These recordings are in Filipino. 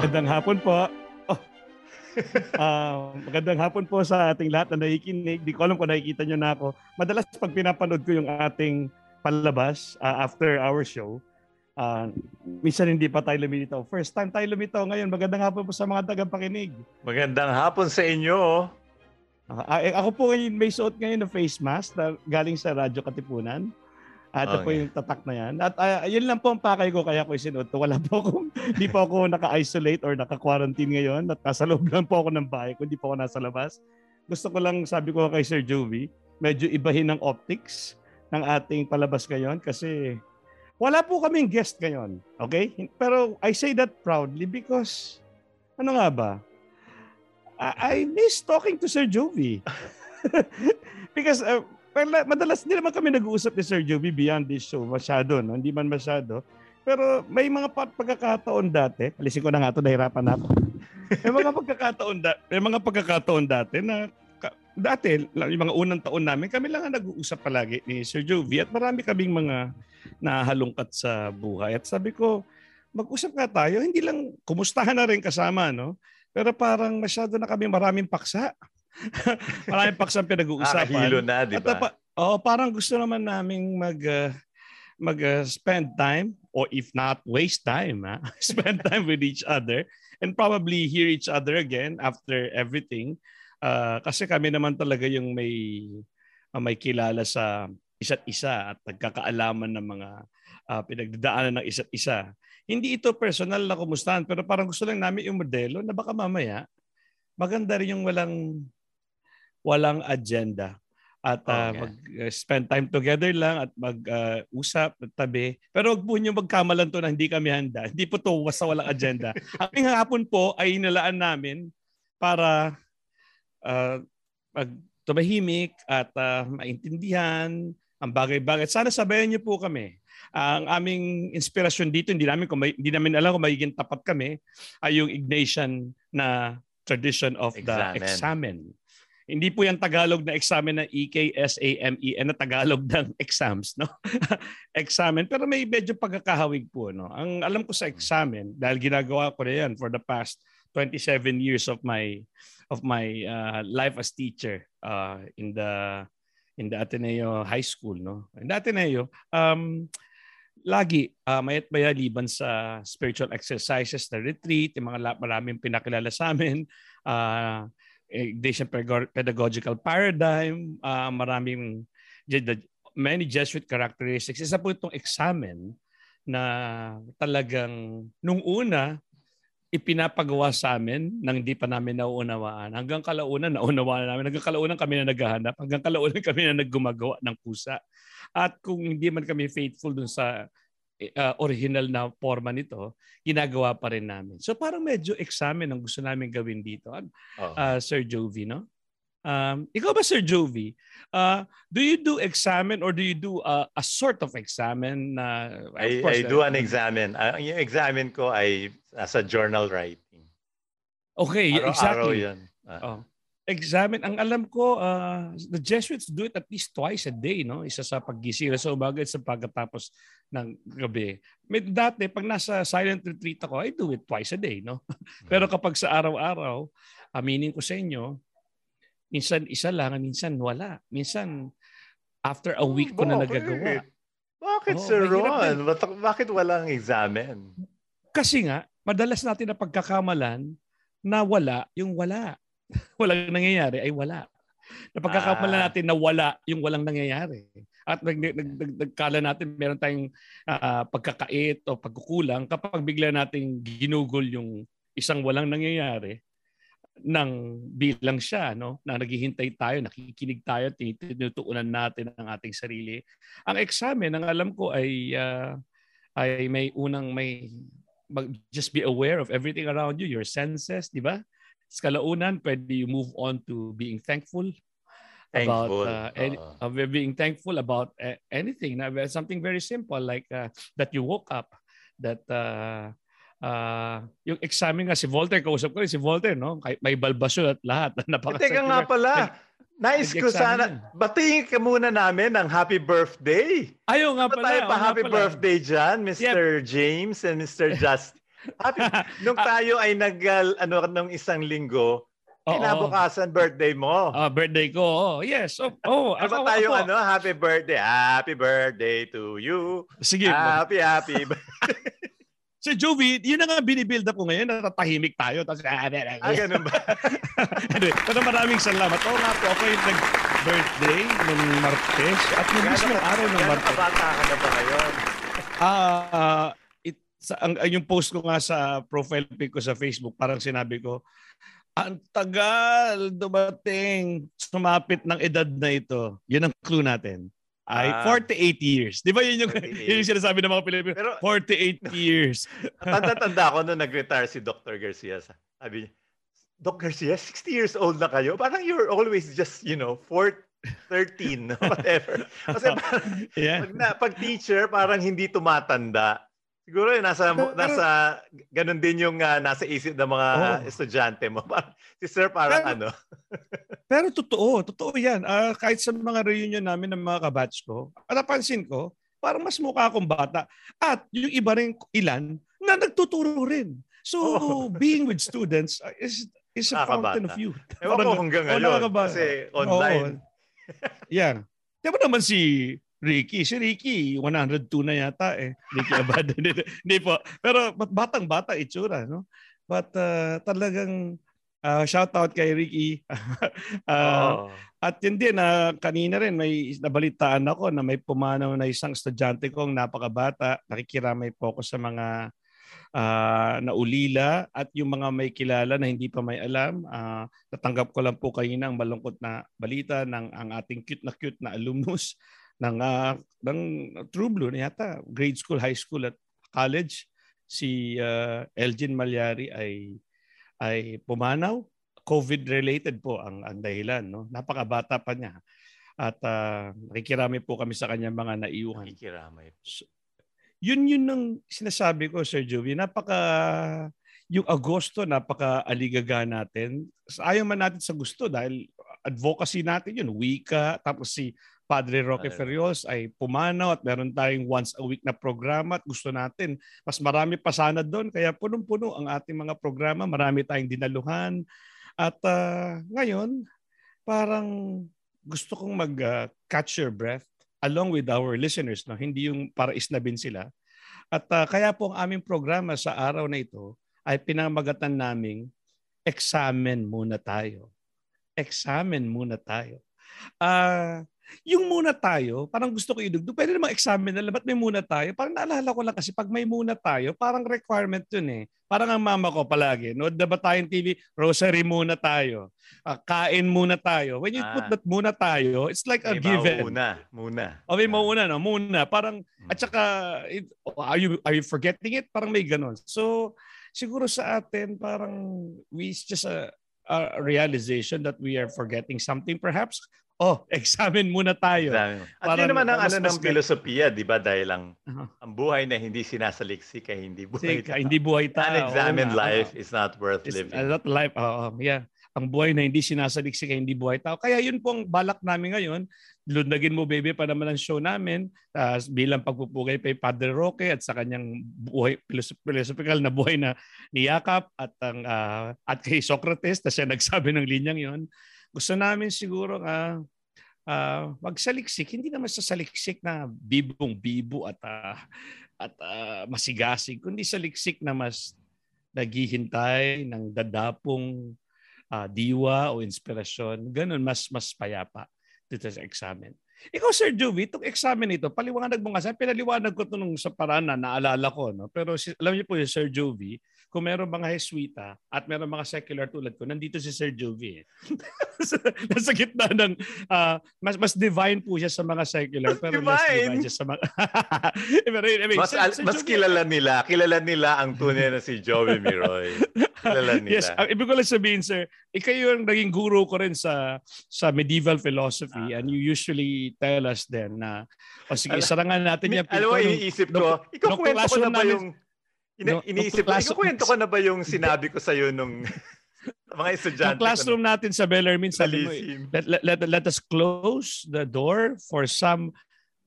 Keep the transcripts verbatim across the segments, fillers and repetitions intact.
Magandang hapon po. Oh. Uh, magandang hapon po sa ating lahat na nakikinig. Di ko alam kung nakikita nyo na ako. Madalas pag pinapanood ko yung ating palabas uh, after our show, uh, minsan hindi pa tayo lumilitaw. First time tayo lumilitaw ngayon. Magandang hapon po sa mga tagapakinig. Magandang hapon sa inyo. Uh, ako po ngayon may suot ngayon na face mask na galing sa Radyo Katipunan. At okay. Po yung tatak na yan. At uh, yun lang po ang pakay ko kaya ko isinuot. Wala po akong, hindi po ako naka-isolate or naka-quarantine ngayon. At nasa loob lang po ako ng bahay ko. Hindi po ako nasa labas. Gusto ko lang, sabi ko kay Sir Jovi, medyo ibahin ang optics ng ating palabas ngayon kasi wala po kaming guest ngayon. Okay? Pero I say that proudly because, ano nga ba? I, I miss talking to Sir Jovi. Because... Uh, Well, madalas hindi naman kami nag-uusap ni Sir Jovi beyond this show. Masyado, no? Hindi man masyado. Pero may mga pagkakataon dati. Alisin ko na nga ito, nahirapan na ako. May mga pagkakataon, da- may mga pagkakataon dati na ka- dati, yung mga unang taon namin, kami lang ang nag-uusap palagi ni Sir Jovi. At marami kaming mga nahalungkat sa buhay. At sabi ko, mag-usap nga tayo. Hindi lang, kumustahan na rin kasama, no? Pero parang masyado na kami maraming paksa. Maraming paksang pinag-uusapan. Ah, hilo na, di ba? Oh, parang gusto naman naming mag, uh, mag uh, spend time or if not waste time, ha? Spend time with each other and probably hear each other again after everything. Uh, kasi kami naman talaga yung may, uh, may kilala sa isa't isa at nagkakaalaman ng mga uh, pinagdadaanan ng isa't isa. Hindi ito personal na kumustahan pero parang gusto lang namin yung modelo na baka mamaya maganda rin yung walang walang agenda at uh, okay. Mag-spend time together lang at mag-usap uh, at tabi. Pero huwag po niyo magkamalan to na hindi kami handa. Hindi po to basta walang agenda. Ang hapon po ay inalaan namin para uh, magtumahimik at uh, maintindihan ang bagay-bagay. Sana sabayan niyo po kami. Ang aming inspirasyon dito, hindi namin, kung may, hindi namin alam kung magiging tapat kami, ay yung Ignatian na tradition of examen. The examen. Hindi po yan Tagalog na examen na E K S A M E N na Tagalog ng exams, no? Examen. Pero may medyo pagkakahawig po, no? Ang alam ko sa examen, dahil ginagawa ko na yan for the past twenty-seven years of my of my uh, life as teacher uh, in the in the Ateneo High School, no? In the Ateneo, um, lagi uh, mayat maya liban sa spiritual exercises na retreat, yung mga maraming pinakilala sa amin, uh, Ignatian pedagogical paradigm, uh, maraming many Jesuit characteristics. Isa po itong examen na talagang nung una, ipinapagawa sa amin nang hindi pa namin nauunawaan. Hanggang kalaunan, naunawaan namin. Hanggang kalaunan kami na naghahanap. Hanggang kalaunan kami na naggumagawa ng kusa. At kung hindi man kami faithful dun sa uh, original na forma nito, ginagawa pa rin namin. So parang medyo examen ang gusto namin gawin dito. Oh. Uh, Sir Jovi, no? Um, ikaw ba, Sir Jovi? Uh, do you do examen or do you do uh, a sort of examen? Uh, of I, course, I do uh, an examen. Uh, yung examen ko ay... as a journal writing. Okay, araw, exactly. Araw yan. Ah. Oh. Examine. Ang alam ko, uh, the Jesuits do it at least twice a day, no? Isa sa paggising sa umaga at sa pagkatapos ng gabi. May dati, pag nasa silent retreat ako, I do it twice a day, no? Pero kapag sa araw-araw, aminin ko sa inyo, minsan isa lang, minsan wala. Minsan, after a week ko oh, na nagagawa. Bakit, oh, Sir Ron? Din. Bakit walang examen? Kasi nga, madalas natin na pagkakamalan na wala yung wala. Walang nangyayari ay wala. Na pagkakamalan ah. natin na wala yung walang nangyayari. At nagkala natin meron tayong uh, pagkakait o pagkukulang kapag bigla nating ginugol yung isang walang nangyayari nang bilang siya, no? Na naghihintay tayo, nakikinig tayo, tinutuunan natin ang ating sarili. Ang examen, ang alam ko ay uh, ay may unang may just be aware of everything around you, your senses, di ba? Sa kalaunan, pwede you move on to being thankful, thankful. about uh, any, uh, being thankful about uh, anything. Something very simple like uh, that you woke up, that uh, uh, yung examine nga si Voltaire, kausap ko rin si Voltaire, no? May balbasyon at lahat. Teka nga pala. Nais ko sana, batiin ka muna namin ng happy birthday. Ayaw nga pala. Ba't tayo pa happy birthday dyan, Mister Yep. James and Mister Justin. Nung tayo ay nag uh, ano nung isang linggo, kinabukasan birthday mo. Ah, uh, birthday ko. Oh, yes. Oh, oh ako, tayo ako. Ano, happy birthday. Happy birthday to you. Sige. Happy, happy birthday. Si Jovi, yun ang binibuild up ko ngayon. Natatahimik tayo. Tapos, ah, ganun ba? Pero maraming salamat. Oo nga po, ako yung nag-birthday ng Martes. At yung mismong araw ng Martes. Gano'n kabata ka na ba ngayon? Ah, yung post ko nga sa profile pic ko sa Facebook, parang sinabi ko, ang tagal dumating sumapit ng edad na ito. Yun ang clue natin. Ay, ah, forty-eight years. Di ba yun yung, yun yung sinasabi ng mga Pilipino? Pero, forty-eight years. Tanda-tanda ako nung nag-retire si Doctor Garcia. Sabi niya, Doc Garcia, sixty years old na kayo? Parang you're always just, you know, four, thirteen, whatever. Kasi parang, yeah. pag, na, pag teacher, parang hindi tumatanda. Siguro yun, nasa, nasa, ganun din yung uh, nasa isip ng mga oh. estudyante mo. Si Sir parang pero, ano. Pero totoo, totoo yan. Uh, kahit sa mga reunion namin ng mga kabatch ko, napansin ko, parang mas mukha akong bata. At yung iba rin ilan na nagtuturo rin. So, oh. being with students is is a nakabata. Fountain of youth. Ewan ko hanggang ngayon oh, kasi online. Oh. Yan. Diba naman si... Ricky, si Ricky, one oh two na yata eh. Ricky Abad. Hindi po. Pero batang-bata itsura, no? But uh, talagang uh, shout out kay Ricky. uh, oh. At yun din, uh, kanina rin may nabalitaan ako na may pumanaw na isang estudyante kong napakabata. Nakikiramay po ako sa mga uh, naulila at yung mga may kilala na hindi pa may alam. Uh, natanggap ko lang po kanina ang malungkot na balita ng ang ating cute na cute na alumnus ng, uh, ng True Blue na yata, grade school, high school at college, si uh, Elgin Maliari ay ay pumanaw. COVID-related po ang, ang dahilan. No? Napakabata pa niya. At uh, nakikiramay po kami sa kanyang mga naiuhan. Nakikiramay. So, yun yun ang sinasabi ko, Sir Jovi. Napaka, yung Agosto, napaka-aligaga natin. Ayaw man natin sa gusto dahil advocacy natin yun. Wika, tapos si Padre Roque Ferriols ay pumanaw at meron tayong once a week na programa at gusto natin mas marami pa sana doon. Kaya punong-puno ang ating mga programa. Marami tayong dinaluhan. At uh, ngayon, parang gusto kong mag-catch uh, your breath along with our listeners. No? Hindi yung para isnabin sila. At uh, kaya po ang aming programa sa araw na ito ay pinamagatan naming Examen muna tayo. Examen muna tayo. Ah... Uh, Yung muna tayo, parang gusto ko idugtong. Pwede namang examen na lang. Ba't may muna tayo? Parang naalala ko lang kasi pag may muna tayo, parang requirement yun eh. Parang ang mama ko palagi. Nood na ba tayong T V? Rosary muna tayo. Uh, kain muna tayo. When you ah. put that muna tayo, it's like may a given. May mauna. Muna. O may mauna, no? Muna. Parang, at saka, it, are, you, are you forgetting it? Parang may ganon. So, siguro sa atin, parang, we just a, a realization that we are forgetting something perhaps. Oh, examen muna tayo. Examen. At yun naman ang ano mas, ng filosofiya, di ba? Dahil ang, uh-huh. ang buhay na hindi sinasaliksik ay hindi buhay tao. Hindi buhay tao. Unexamined life uh-huh. is not worth it's living. Not life. Uh-huh. Yeah. Ang buhay na hindi sinasaliksik ay hindi buhay tao. Kaya yun po ang balak namin ngayon. Lunagin mo, baby, pa naman ang show namin uh, bilang pagpupugay kay Padre Roque at sa kanyang buhay, philosophical na buhay na niyakap at, ang, uh, at kay Socrates na siya nagsabi ng linyang yun. Gusto namin siguro uh, uh, magsaliksik. Hindi naman sa saliksik na bibong-bibo at, uh, at uh, masigasig, kundi saliksik na mas naghihintay ng dadapong uh, diwa o inspirasyon. Ganun, mas mas payapa dito sa examen. Ikaw, Sir Jovi, itong examen ito, paliwanag mo nga sa pinaliwanag ko ito nung sa paraan na naalala ko. No? Pero alam niyo po, Sir Jovi, kung meron mga Jesuita at meron mga secular tulad ko, nandito si Sir Jovi. Eh. Nasa gitna ng, uh, mas mas divine po siya sa mga secular. Mas pero divine. Mas divine siya sa mga... I mean, mas, Sir, al- Sir mas kilala nila. Kilala nila ang tunay na si Jovi Miroy. Kilala nila. Yes, uh, ibig ko lang sabihin, Sir, ikayo ang naging guru ko rin sa sa medieval philosophy uh-huh. and you usually tell us then na, o oh, sige, Al- sarangan natin yung... Alam mo, iniisip ko, no, ikaw no, kwento ko na ba yung... Ina- no, iniisip ko, ikukwento ko na ba yung sinabi ko sa'yo nung mga estudyante? Yung classroom na, natin sa Bellarmine, sabi mo, let, let, let us close the door for some,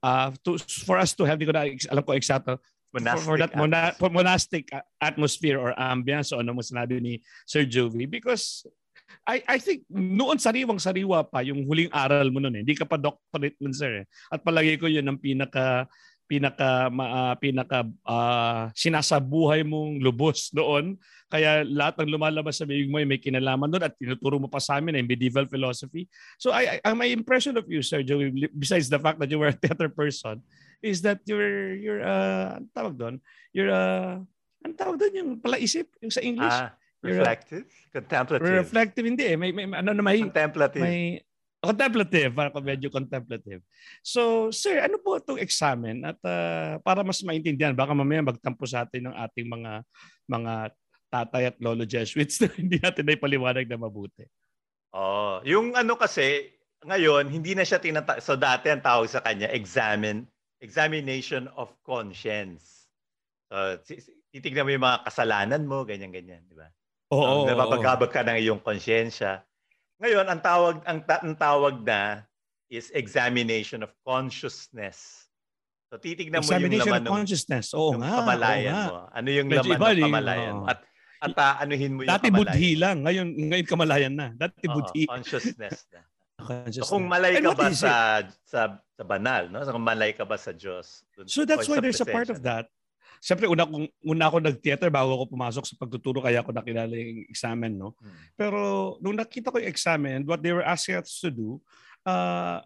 uh, to, for us to have, di ko na, alam ko eksakto, monastic, for, for that mona- for monastic atmosphere or ambience o ano mo sinabi ni Sir Jovi, because I I think noon sariwang-sariwa pa yung huling aral mo noon eh. Hindi ka pa doctorate nun, sir eh. At palagi ko yun ang pinaka pinaka uh, pinaka uh, sinasabuhay mong lubos doon. Kaya lahat ng lumalabas sa bibig mo ay may kinalaman doon at tinuturo mo pa sa amin ay medieval philosophy. So I, I my impression of you, Sir Joey, besides the fact that you were a theater person, is that you're you're uh ang tawag doon, you're uh ang tawag doon yung palaisip, yung sa English. Ah. Reflective? Contemplative? Reflective, hindi eh. May, may, ano, may, contemplative. May, contemplative. Parang medyo contemplative. So, sir, ano po itong examen? At uh, para mas maintindihan, baka mamaya magtampo sa atin ng ating mga mga tatay at lolo Jesuits na hindi natin na ipaliwanag na mabuti. Oh, yung ano kasi, ngayon, hindi na siya tinata... So, dati ang tawag sa kanya, examen, examination of conscience. So, titignan mo yung mga kasalanan mo, ganyan-ganyan, di ba? Oh, um, napapaghabag ka ng iyong konsyensya. Ngayon, ang tawag ang, ta- ang tawag na is examination of consciousness. So titignan mo yung laman ng consciousness. Oo nga. Kamalayan mo. Ano yung laman ng kamalayan mo? At at uh, anuhin mo yung kamalayan. Dati budhi lang, ngayon ngayon kamalayan na. Dati budhi. Consciousness na. So kung malay ka ba sa, sa sa banal, no? So kung malay ka ba sa Diyos. So that's why there's a part of that. Siyempre, una, una ako nag-theater bago ako pumasok sa pagtuturo, kaya ako nakilala yung examen, no? Hmm. Pero nung nakita ko yung examen, what they were asking us to do, uh,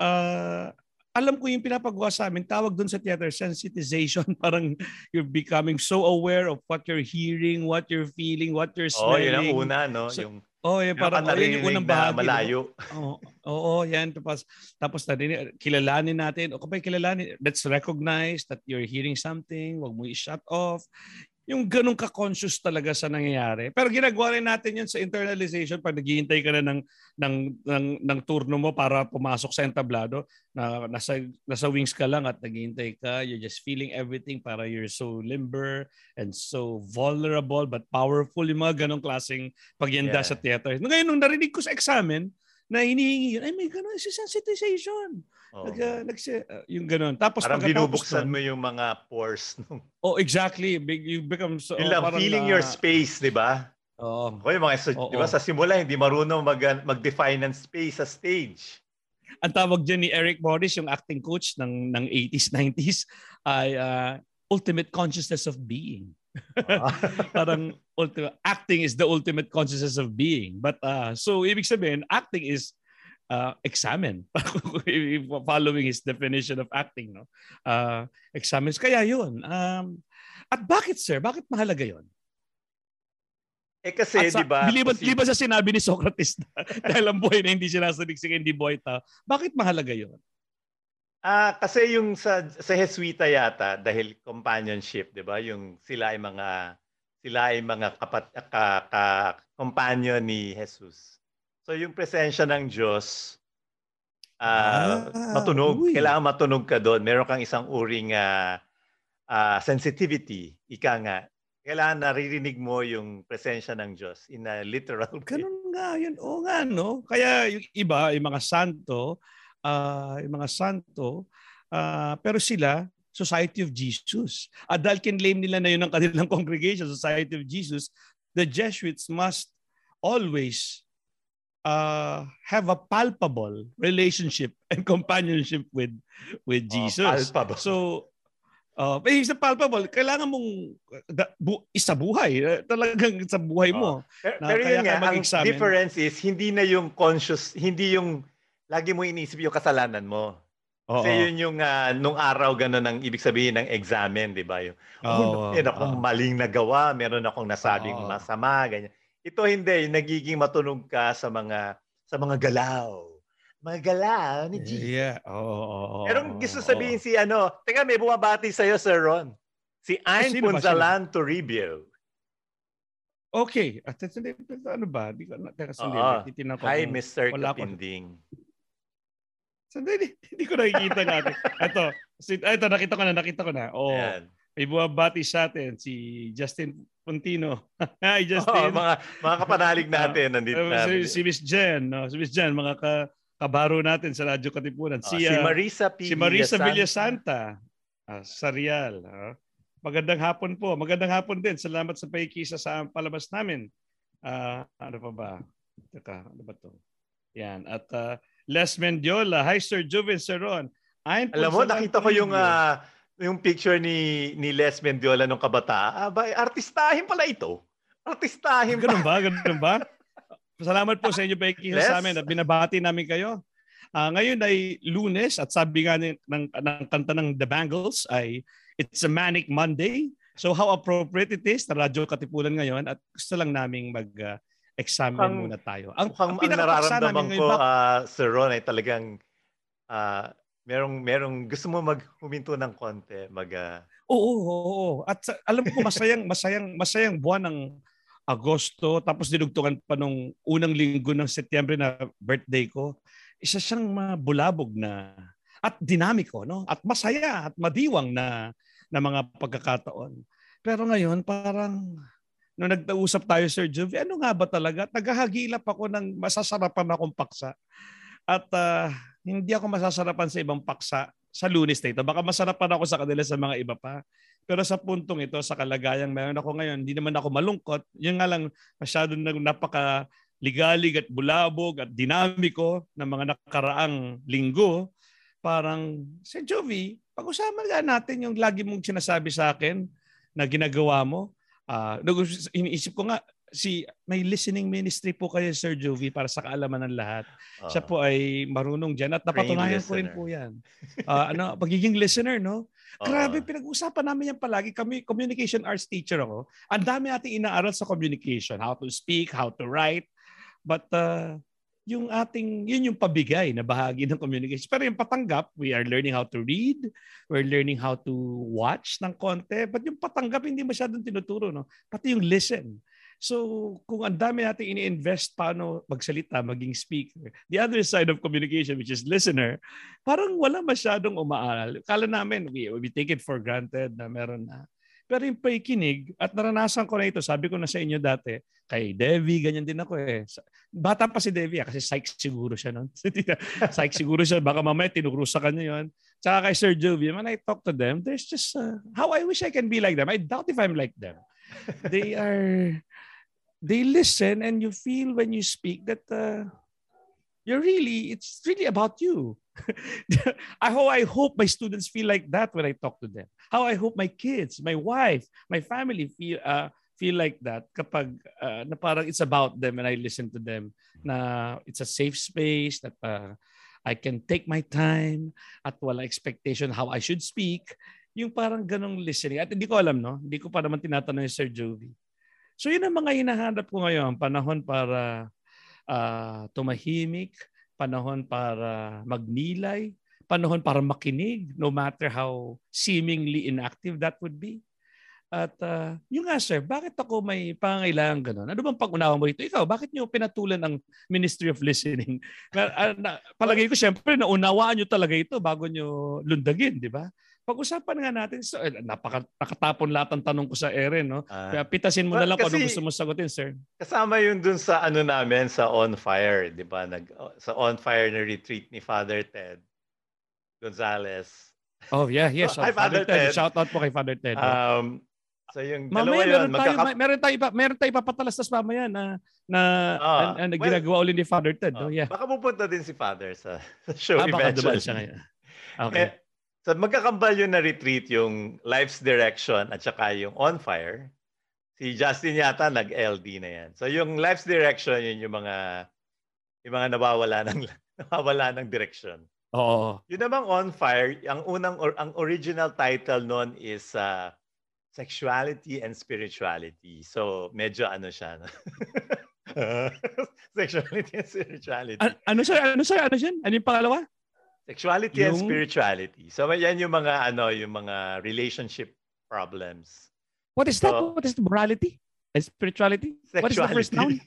uh, alam ko yung pinapagawa sa amin, tawag doon sa theater, sensitization. Parang you're becoming so aware of what you're hearing, what you're feeling, what you're smelling. Oh, yun ang una, no? So, yung... Oh, eh, parang oh, yun yung unang bahagi. Malayo. Oo, oh, oh, yan. Tapos, tapos natin, kilalanin natin. O kapag kilalanin, let's recognize that you're hearing something. Huwag mo i-shut off. Yung ganun ka-conscious talaga sa nangyayari. Pero ginagawa rin natin yun sa internalization pag naghihintay ka na ng, ng, ng, ng turno mo para pumasok sa entablado. Na, nasa, nasa wings ka lang at naghihintay ka. You're just feeling everything para you're so limber and so vulnerable but powerful. Yung mga ganong klaseng pagyanda yeah. sa theater. Ngayon, nung narinig ko sa examen, na hinihingi yun, ay may ganun, si sensitization. Oh. Nag, uh, nagsi, uh, yung ganun. Tapos parang binubuksan nun, mo yung mga pores. Nung... Oh, exactly. You become so... Yung oh, lang, feeling na... your space, di ba? Oo. Oh. Okay, mga, so, oh, di ba, oh. Sa simula, hindi marunong mag, mag-define ng space sa stage. Ang tawag dyan ni Eric Morris, yung acting coach ng, ng eighties, nineties, ay uh, ultimate consciousness of being. Parang ultimate, acting is the ultimate consciousness of being, but uh, so ibig sabihin acting is uh, examen. Following his definition of acting, no, uh, examens. Kaya yun, um, at bakit, sir, bakit mahalaga yun? Eh kasi di ba di ba sa sinabi ni Socrates na, dahil ang buhay na hindi sinasaliksik, hindi buhay ta, bakit mahalaga yun? Ah, kasi yung sa sa Jesuita yata, dahil companionship, 'di ba? Yung sila ay mga sila ay mga kapat ka, ka, companion ni Jesus. So yung presensya ng Diyos uh, ah, matunog, uy. Kailangan matunog ka doon. Meron kang isang uring uh, uh, sensitivity, ika nga. Kailangan naririnig mo yung presensya ng Diyos in a literal way. Ganun nga, yun o nga, no? Kaya yung iba, yung mga santo, Uh, yung mga santo, uh, pero sila, Society of Jesus. At dahil kinlame nila na yun ang kanilang congregation, Society of Jesus, the Jesuits must always uh, have a palpable relationship and companionship with with Jesus. Oh, so, uh, eh, sa palpable, kailangan mong da, bu, isa buhay. Talagang sa buhay mo. Oh. Pero, pero yun nga, ang difference is, hindi na yung conscious, hindi yung lagi mo iniisip yung kasalanan mo. Oo. Kasi yun yung uh, nung araw gano'n ang ibig sabihin ng examen, di ba? Yung, oh, meron akong maling nagawa, meron akong nasabing oo. masama, ganyan. Ito hindi, nagiging matunog ka sa mga sa mga galaw. Mga galaw ni Jesus. Yeah, oo. Pero gusto sabihin oo. si ano, teka, may bumabati sa'yo, Sir Ron. Si Ayn Punzalan Toribio. Okay. At ano ba? Di ko na, teka, sandali. Hi, Mister Kapinding. Sandali, hindi ko nakikita natin. Ito, ito, nakita ko na, nakita ko na. Oh, ayan. May bumabati sa atin si Justin Pontino. Hi, Justin. Oh, mga, mga kapanalig natin. Nandito natin. Si, si Miss Jen, no? Si Miss Jen, mga ka, kabaro natin sa Radyo Katipunan. Oh, si, uh, si Marisa P. Si Marisa Villasanta. Villasanta. Ah, sa Real. Ah. Magandang hapon po. Magandang hapon din. Salamat sa pakikisa sa palabas namin. Uh, ano pa ba? Teka, ano ba ito? Yan. At uh, Les Mendiola. Hi, Sir Juven Seron. Alam mo, nakita ko yung uh, yung picture ni ni Les Mendiola nung kabataan. Aba, artistahin pala ito. Artistahin pala. Ganun ba? Ganun ba? Salamat po sa inyo pakikisa sa amin at binabati namin kayo. Uh, ngayon ay Lunes at sabi nga ng, ng, ng kanta ng The Bangles ay it's a manic Monday. So how appropriate it is na Radyo Katipunan ngayon at gusto lang naming mag-examine uh, muna tayo. Ang, ang, ang, ang nararamdaman ko, ngayon, uh, Sir Ron, ay talagang uh, merong, merong gusto mo maghuminto ng konti. Mag, uh... oo, oo, oo. At alam ko masayang, masayang, masayang buwan ng Agosto tapos dinugtungan pa nung unang linggo ng Setyembre na birthday ko. Isa siyang mabulabog na at dinamiko, no? At masaya at madiwang na na mga pagkakataon. Pero ngayon parang nung nagtausap tayo Sir Juvie, ano nga ba talaga? Naghahagilap ako ng masasarapan akong paksa. At uh, hindi ako masasarapan sa ibang paksa sa Lunes na ito. Baka masarapan ako sa kanila sa mga iba pa. Pero sa puntong ito, sa kalagayang meron ako ngayon, hindi naman ako malungkot. Yun nga lang masyado nang napaka ligalig at bulabog at dinamiko ng mga nakaraang linggo, parang, Sir Jovi, pag-usapan natin yung lagi mong sinasabi sa akin na ginagawa mo. Uh, iniisip ko nga, si, may listening ministry po kayo, Sir Jovi, para sa kaalaman ng lahat. Uh, Siya po ay marunong dyan at napatunayan ko rin po yan. Uh, ano, pagiging listener, no? Uh, Grabe, pinag-usapan namin yan palagi. Kami, communication arts teacher ako. Ang dami ating inaaral sa communication. How to speak, how to write. But uh, yung ating, yun yung pabigay na bahagi ng communication. Pero yung patanggap, we are learning how to read, we're learning how to watch ng konti. But yung patanggap, hindi masyadong tinuturo, no? Pati yung listen. So kung ang dami natin ini-invest paano magsalita, maging speaker. The other side of communication, which is listener, parang wala masyadong umaaral. Kala namin, we, we take it for granted na meron na. Pero yung pakikinig, at naranasan ko na ito, sabi ko na sa inyo dati, kay Devi, ganyan din ako eh. Bata pa si Devi, ah, kasi psych siguro siya nun. Psych siguro siya, baka mamaya tinurusa ka niya yun. Tsaka kay Sir Jovi, when I talk to them, there's just, uh, how I wish I can be like them. I doubt if I'm like them. They are, they listen and you feel when you speak that uh, you're really, it's really about you. How I hope my students feel like that when I talk to them. How I hope my kids, my wife, my family feel uh, feel like that kapag uh, na parang it's about them and I listen to them. Na it's a safe space that uh, I can take my time at wala expectation how I should speak. Yung parang ganong listening. At hindi ko alam, no? Hindi ko pa naman tinatanong yung Sir Jovi. So yun ang mga hinahanap ko ngayon. Panahon para uh, tumahimik, panahon para magnilay, panahon para makinig, no matter how seemingly inactive that would be. At uh, yung nga sir, bakit ako may pangailangan ganun? Ano bang pag-unawa mo dito? Ikaw, bakit nyo pinatulan ang Ministry of Listening? Palagay ko siyempre, naunawaan nyo talaga ito bago nyo lundagin, di ba? Pag-usapan nga natin, so, eh, napaka, nakatapon lahat ang tanong ko sa Erin. No? Ah. Kaya pitasin mo na lang kung ano gusto mo sagutin, sir. Kasama yun dun sa ano namin, sa On Fire, di ba? Nag, sa On Fire na retreat ni Father Ted Gonzales. Oh, yeah, yes. So, hi, Father, Father Ted. Ted. Shout out po kay Father Ted. Um, so yung dalawa mamaya, yun. Meron tayo, magkaka- meron tayo, meron tayo papatalas tas mamaya na, na, ah, na, na well, ginagawa ulit ni Father Ted. Oh, no? Yeah. Baka pupunta din si Father sa, sa show ah, eventually. Baka siya ngayon. Okay. Eh, so magkakambal yun na retreat yung Life's Direction at saka yung On Fire. Si Justin yata nag-L D na yan. So yung Life's Direction yun yung mga yung mga nawawala ng nawawala ng direction. Oo. Yun namang On Fire, ang unang or, ang original title noon is uh, Sexuality and Spirituality. So medyo ano siya. No? Sexuality and Spirituality. An- ano siya? Ano siya? Ano siya? Ano yung pangalawa? Sexuality yung... and spirituality. So yan yung mga ano, yung mga relationship problems. What is so, that? What is the morality and spirituality? Sexuality. What is the first noun?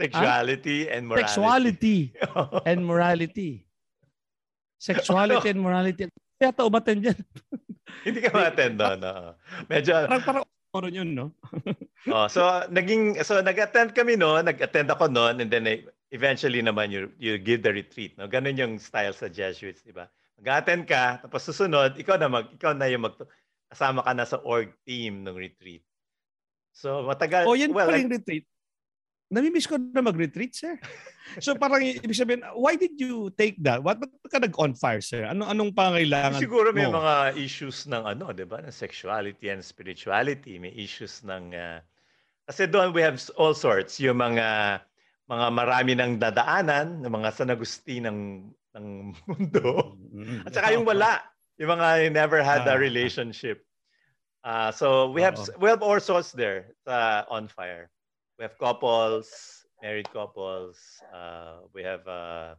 Sexuality huh? and morality. Sexuality and morality. Sexuality and morality. Yata umaten dyan. Hindi ka umaten doon. No, no. Medyo parang parang oron yun, no? Oh, so naging so nag-attend kami no, nag-attend ako noon and then I, eventually naman you you give the retreat, no? Ganun yung style sa Jesuits, di ba? Mag-attend ka, tapos susunod, ikaw na mag ikaw na yung mag kasama ka na sa org team ng retreat. So matagal. O oh, yan well, pa yung I... retreat. Namimiss ko na mag-retreat, sir. So parang ibig sabihin, why did you take that? What ka nag-on fire, sir? Anong, anong pangailangan mo? Siguro may mo? mga issues ng ano, di ba? Ng sexuality and spirituality. May issues ng... Uh... Kasi doon we have all sorts. Yung mga mga marami ng dadaanan, ng mga San Agustin ng, ng mundo. At saka yung wala. Yung mga never had a relationship. Uh, so we have, we have all sorts there sa on fire. We have couples, married couples. Uh, we have... Uh...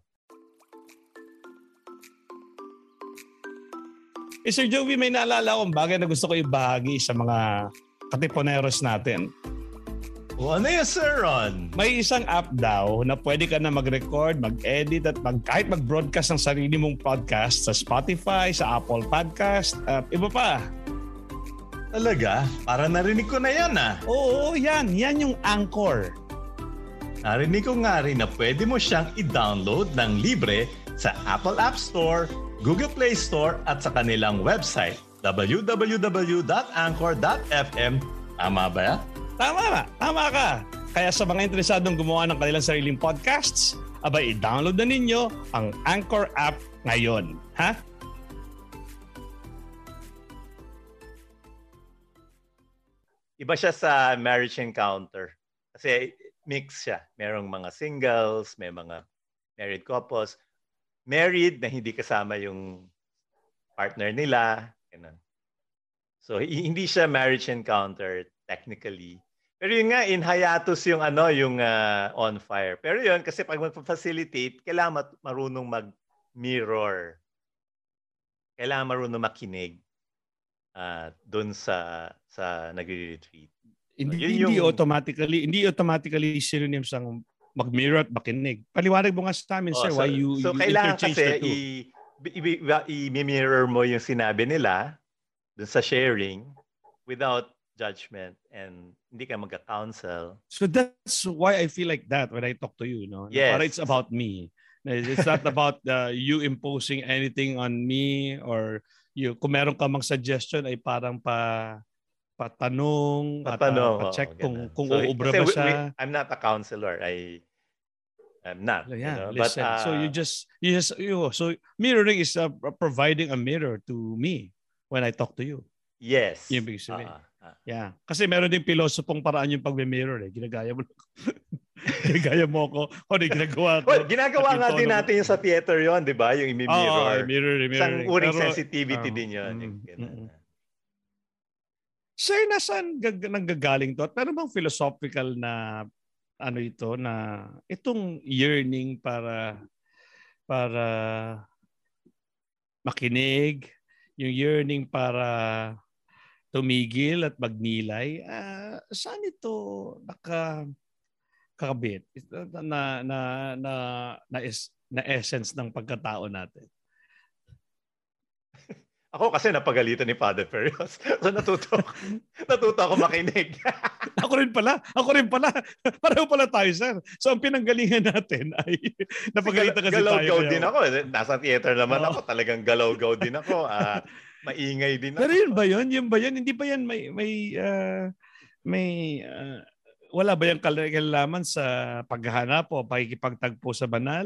Eh, Sir Joey, may naalala akong bagay na gusto ko ibahagi sa mga katipuneros natin. O, ano yun, Sir Ron? May isang app daw na pwede ka na mag-record, mag-edit, at mag- kahit mag-broadcast ng sarili mong podcast sa Spotify, sa Apple Podcast, at iba pa. Talaga? Para narinig ko na yan, ah. Oo, yan. Yan yung Anchor. Narinig ko nga rin na pwede mo siyang i-download ng libre sa Apple App Store, Google Play Store, at sa kanilang website, w w w dot anchor dot f m. Tama ba yan? Tama ba? Tama ka. Kaya sa mga interesadong gumawa ng kanilang sariling podcasts, abay, i-download na ninyo ang Anchor app ngayon. Ha? Iba siya sa marriage encounter. Kasi mix siya. Merong mga singles, may mga married couples. Married na hindi kasama yung partner nila. Ganun. So hindi siya marriage encounter technically. Pero yun nga, in hiatus yung, ano, yung uh, on fire. Pero yun, kasi pag mag-facilitate, kailangan marunong mag-mirror. Kailangan marunong makinig. Uh, doon sa sa nagre-retreat. Hindi, so, hindi yung... automatically hindi automatically synonyms ang mag-mirror at makinig. Paliwanag mo nga sa amin, oh, sir, so, why you, so, you interchange the two. So kailangan kasi i-mirror mo yung sinabi nila doon sa sharing without judgment and hindi ka magka-counsel. So that's why I feel like that when I talk to you, no? Yes. Or it's about me. It's not about uh, you imposing anything on me or yung, kung meron ka mang suggestion ay parang pa patanong, patanong at uh, pa-check oh, kung, kung so, uubra ba siya. We, we, I'm not a counselor. I, I'm not. Yeah, you know? Listen. But, uh, so you just, you just, you, so mirroring is uh, providing a mirror to me when I talk to you. Yes. Yung ibig sabihin. Uh-huh. Yeah. Kasi meron ding pilosopong paraan yung pag-mirror. Eh. Ginagaya mo ginagaya mo ako. O, di, ginagawa ko. Well, ginagawa nga din natin yung sa theater yon, di ba? Yung imi-mirror. Oh, mirror, mirror. Isang uring Pero, sensitivity uh, din yun. Mm, mm. Sir, nasaan gag- nanggagaling to? At meron bang philosophical na ano ito, na itong yearning para para makinig, yung yearning para tumigil at magnilay, uh, saan ito naka kabit na na na na, es, na essence ng pagkatao natin. Ako kasi napagalitan ni Padre Ferriols. So natuto natuto ako makinig. Ako rin pala. Ako rin pala. Pareho pala tayo, sir. So ang pinanggalingan natin ay napagalitan kasi galaw, tayo. Galaw-gaw din ako. Nasa theater naman oh. ako. Talagang galaw-gaw din ako. Uh, maingay din ako. Pero yun ba yun? Yun ba yun? Hindi ba yan may may uh, may uh, wala ba yung kalalaman sa paghahanap o pakikipagtagpo sa banal?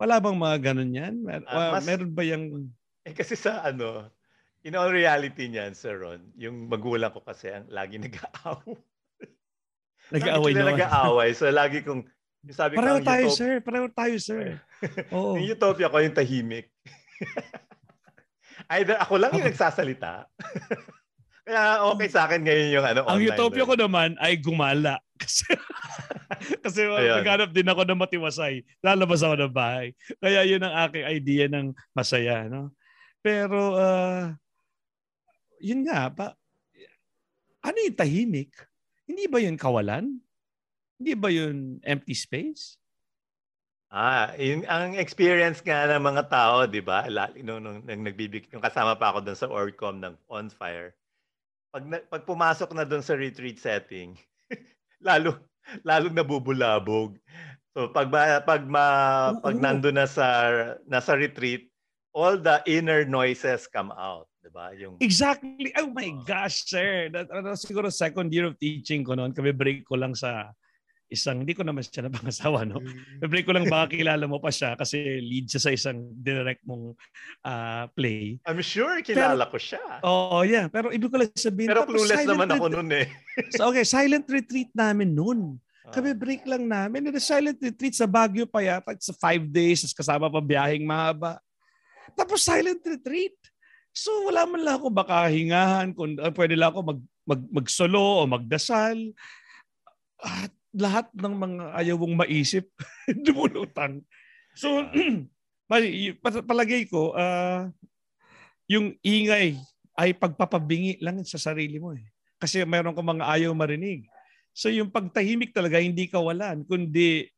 Wala bang mga ganun yan? Mer- uh, mas, meron ba yung... Eh kasi sa ano, in all reality niyan, Sir Ron, yung magulang ko kasi ang lagi nag-aaway. Nag-aaway naman. Nag-aaway. So lagi kong... Sabi pareho ko, tayo, utop... sir. Pareho tayo, sir. Oo. Yung utopia ko, yung tahimik. Either ako lang yung nagsasalita. Kaya okay sa akin ngayon yung ano, online. Ang utopia ko naman ay gumala. Kasi, kasi naghanap din ako ng matiwasay. Lalabas ako ng bahay. Kaya yun ang aking idea ng masaya. No? Pero, uh, yun nga, pa, ano yung tahimik? Hindi ba yun kawalan? Hindi ba yun empty space? Ah, yun, ang experience nga ng mga tao, di ba? Nung, nung, nung, nagbibig, nung kasama pa ako dun sa Orgcom ng On Fire, pag, na, pag pumasok na dun sa retreat setting, lalo lalong nabubulabog. So pag pag ma, pag nandoon na sa nasa retreat, all the inner noises come out. Diba? Yung... Exactly. Oh my gosh, sir. That, uh, siguro second year of teaching ko noon, kami break ko lang sa isang, hindi ko naman siya napangasawa, no? Break ko lang, baka kilala mo pa siya kasi lead siya sa isang direct mong uh, play. I'm sure kilala pero, ko siya. Oo, oh, yeah. Pero ibig ko lang sabihin. Pero clueless naman ako noon eh. So okay, silent retreat namin noon. Kami break lang namin. And the silent retreat sa Baguio pa yata. Sa five days, kasama pa biyaheng mahaba. Tapos silent retreat. So wala man lang ako baka hingahan, kung uh, pwede lang ako mag, mag, magsolo o magdasal. At lahat ng mga ayaw mong maisip, dumulutang. So, palagay ko, uh, yung ingay ay pagpapabingi lang sa sarili mo. Eh. Kasi mayroon kang mga ayaw marinig. So yung pagtahimik talaga, hindi kawalan, kundi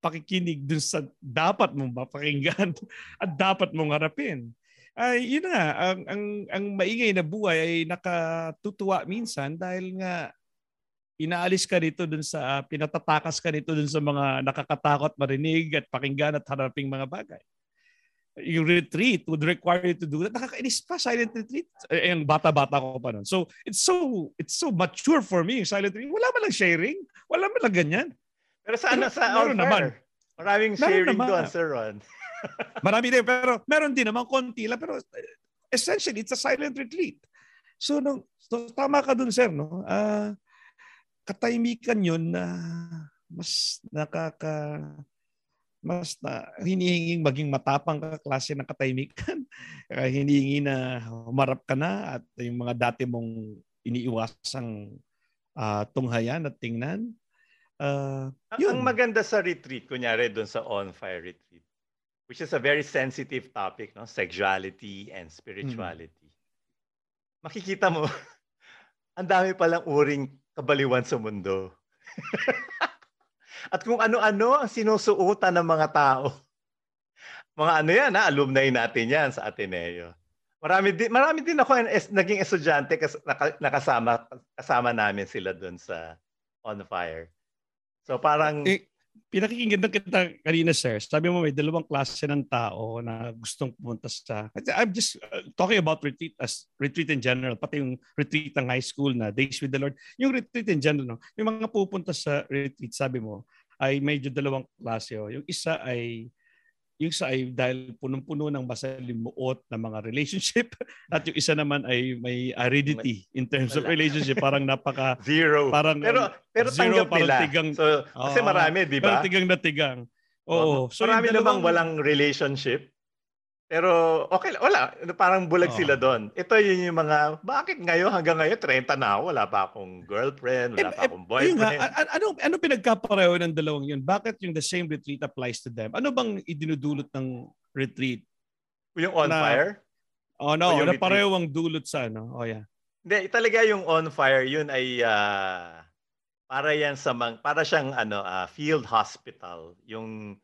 pakikinig dun sa dapat mong mapakinggan at dapat mong harapin. Ay, yun na, ang, ang, ang maingay na buhay ay nakatutuwa minsan dahil nga inaalis ka dito dun sa, uh, pinatatakas ka dito dun sa mga nakakatakot marinig at pakinggan at haraping mga bagay. Yung retreat would require you to do that. Nakakainis pa, silent retreat. Ay, yung bata-bata ko pa nun. So, it's so, it's so mature for me, yung silent retreat. Wala man lang sharing. Wala man lang ganyan. Pero saan na sa outfire? Naman. Maraming sharing doon, Sir Ron. Marami din, pero meron din naman konti lang, pero essentially it's a silent retreat. So nung so, tama ka dun, sir, no? Ah, uh, katahimikan 'yun na uh, mas nakaka mas na hinihinging maging matapang ka klase ng katahimikan. Kaya hinihingi na humarap ka na at yung mga dati mong iniiwasang uh, tunghayan at tingnan. Uh, ang maganda sa retreat, kunyari doon sa On Fire retreat, which is a very sensitive topic, no? Sexuality and spirituality. Mm-hmm. Makikita mo, ang dami palang uring kabaliwan sa mundo. At kung ano-ano ang sinusuotan ng mga tao. Mga ano yan, ha? Alumni natin yan sa Ateneo. Marami din, marami din ako es, naging estudyante kas, nakasama kasama namin sila doon sa On Fire. So parang... Eh. Pinakikinggan kita kanina, sir. Sabi mo may dalawang klase ng tao na gustong pumunta sa... I'm just uh, talking about retreat as retreat in general, pati yung retreat ng high school na Days with the Lord. Yung retreat in general, no? Yung mga pupunta sa retreat, sabi mo, ay medyo dalawang klase. Oh. Yung isa ay yung isa ay dahil punong-puno ng masalimuot na mga relationship at yung isa naman ay may aridity in terms of relationship, parang napaka zero, parang pero pero zero, tanggap nila tigang, so kasi oh, marami, di ba, tigang na tigang. Oo, oh, so marami namang walang relationship pero okay, wala, parang bulag oh. Sila doon. Ito yun yung mga bakit ngayon hanggang ngayon thirty na wala pa akong girlfriend, wala eh, pa akong boyfriend. Nga, ano ano pinagkapareho ng dalawang yun? Bakit yung the same retreat applies to them? Ano bang idinudulot ng retreat? Yung On na, Fire? Oh no, na pareho ang dulot sa ano. Oh yeah. Hindi, talaga yung On Fire yun ay uh, para yan sa mga, para siyang ano uh, field hospital, yung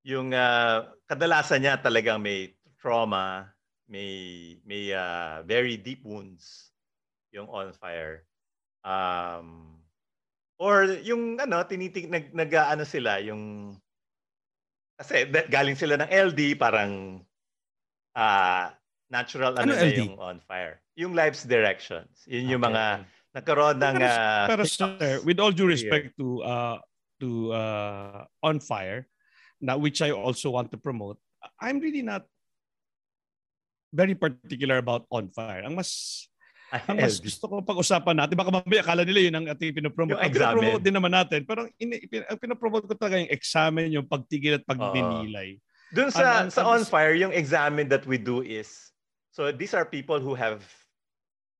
yung uh, kadalasan niya talagang may trauma, may may uh, very deep wounds yung On Fire, um or yung ano tinitig nag nag-aano sila yung kasi galing sila ng L D, parang uh, natural ano, ano na yung On Fire, yung life's directions, yun yung okay. Mga nagkaroon ng uh, pero sir, with all due respect to uh, to uh, On Fire, now, which I also want to promote, I'm really not very particular about On Fire. Ang mas ang mas gusto ko pag-usapan natin, baka mamaya akala nila yun ang ating pinopromote. Yung pinopromote din naman natin. Pero ang pinopromote ko talaga yung examen, yung pagtigil at pagninilay. Uh, Doon sa, sa On Fire, yung examen that we do is, so these are people who have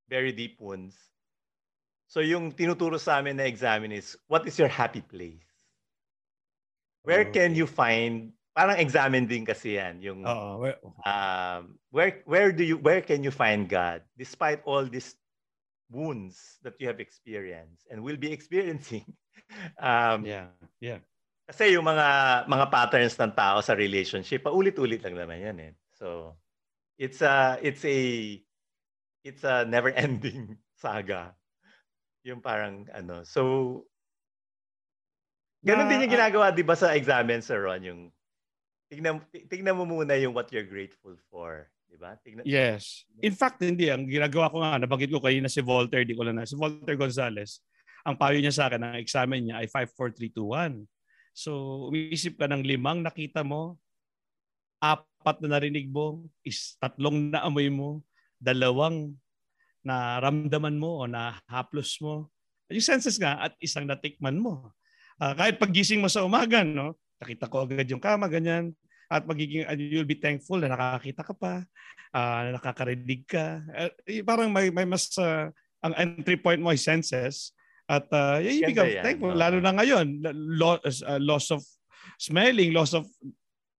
very deep wounds. So yung tinuturo sa amin na examen is, what is your happy place? Where can you find, parang examine din kasi yan yung uh, where, um, where where do you where can you find God despite all these wounds that you have experienced and will be experiencing. Um, yeah, yeah. Kasi yung mga mga patterns ng tao sa relationship, paulit-ulit lang naman yan eh. So it's a it's a it's a never-ending saga. Yung parang ano. So ganun din yung ginagawa, di ba, sa examen, Sir Ron, yung Tignan, tignan mo muna yung what you're grateful for. Diba? Tignan, yes. In fact, hindi. Ang ginagawa ko nga, nabanggit ko kayo na si Voltaire, di ko lang na, si Voltaire Gonzales, ang payo niya sa akin, ang examen niya ay five, four, three, two, one. So, umiisip ka ng limang nakita mo, apat na narinig mo, is tatlong na amoy mo, dalawang na ramdaman mo o na haplos mo. Yung senses nga, at isang natikman mo. Uh, kahit paggising mo sa umaga, no? Nakita ko agad yung kama, ganyan. At magiging, you'll be thankful na nakakita ka pa, uh, nakakarinig ka. Uh, parang may, may mas, uh, ang entry point mo ay senses. At uh, you become yan, thankful, no? Lalo na ngayon. Loss, uh, loss of smelling, loss of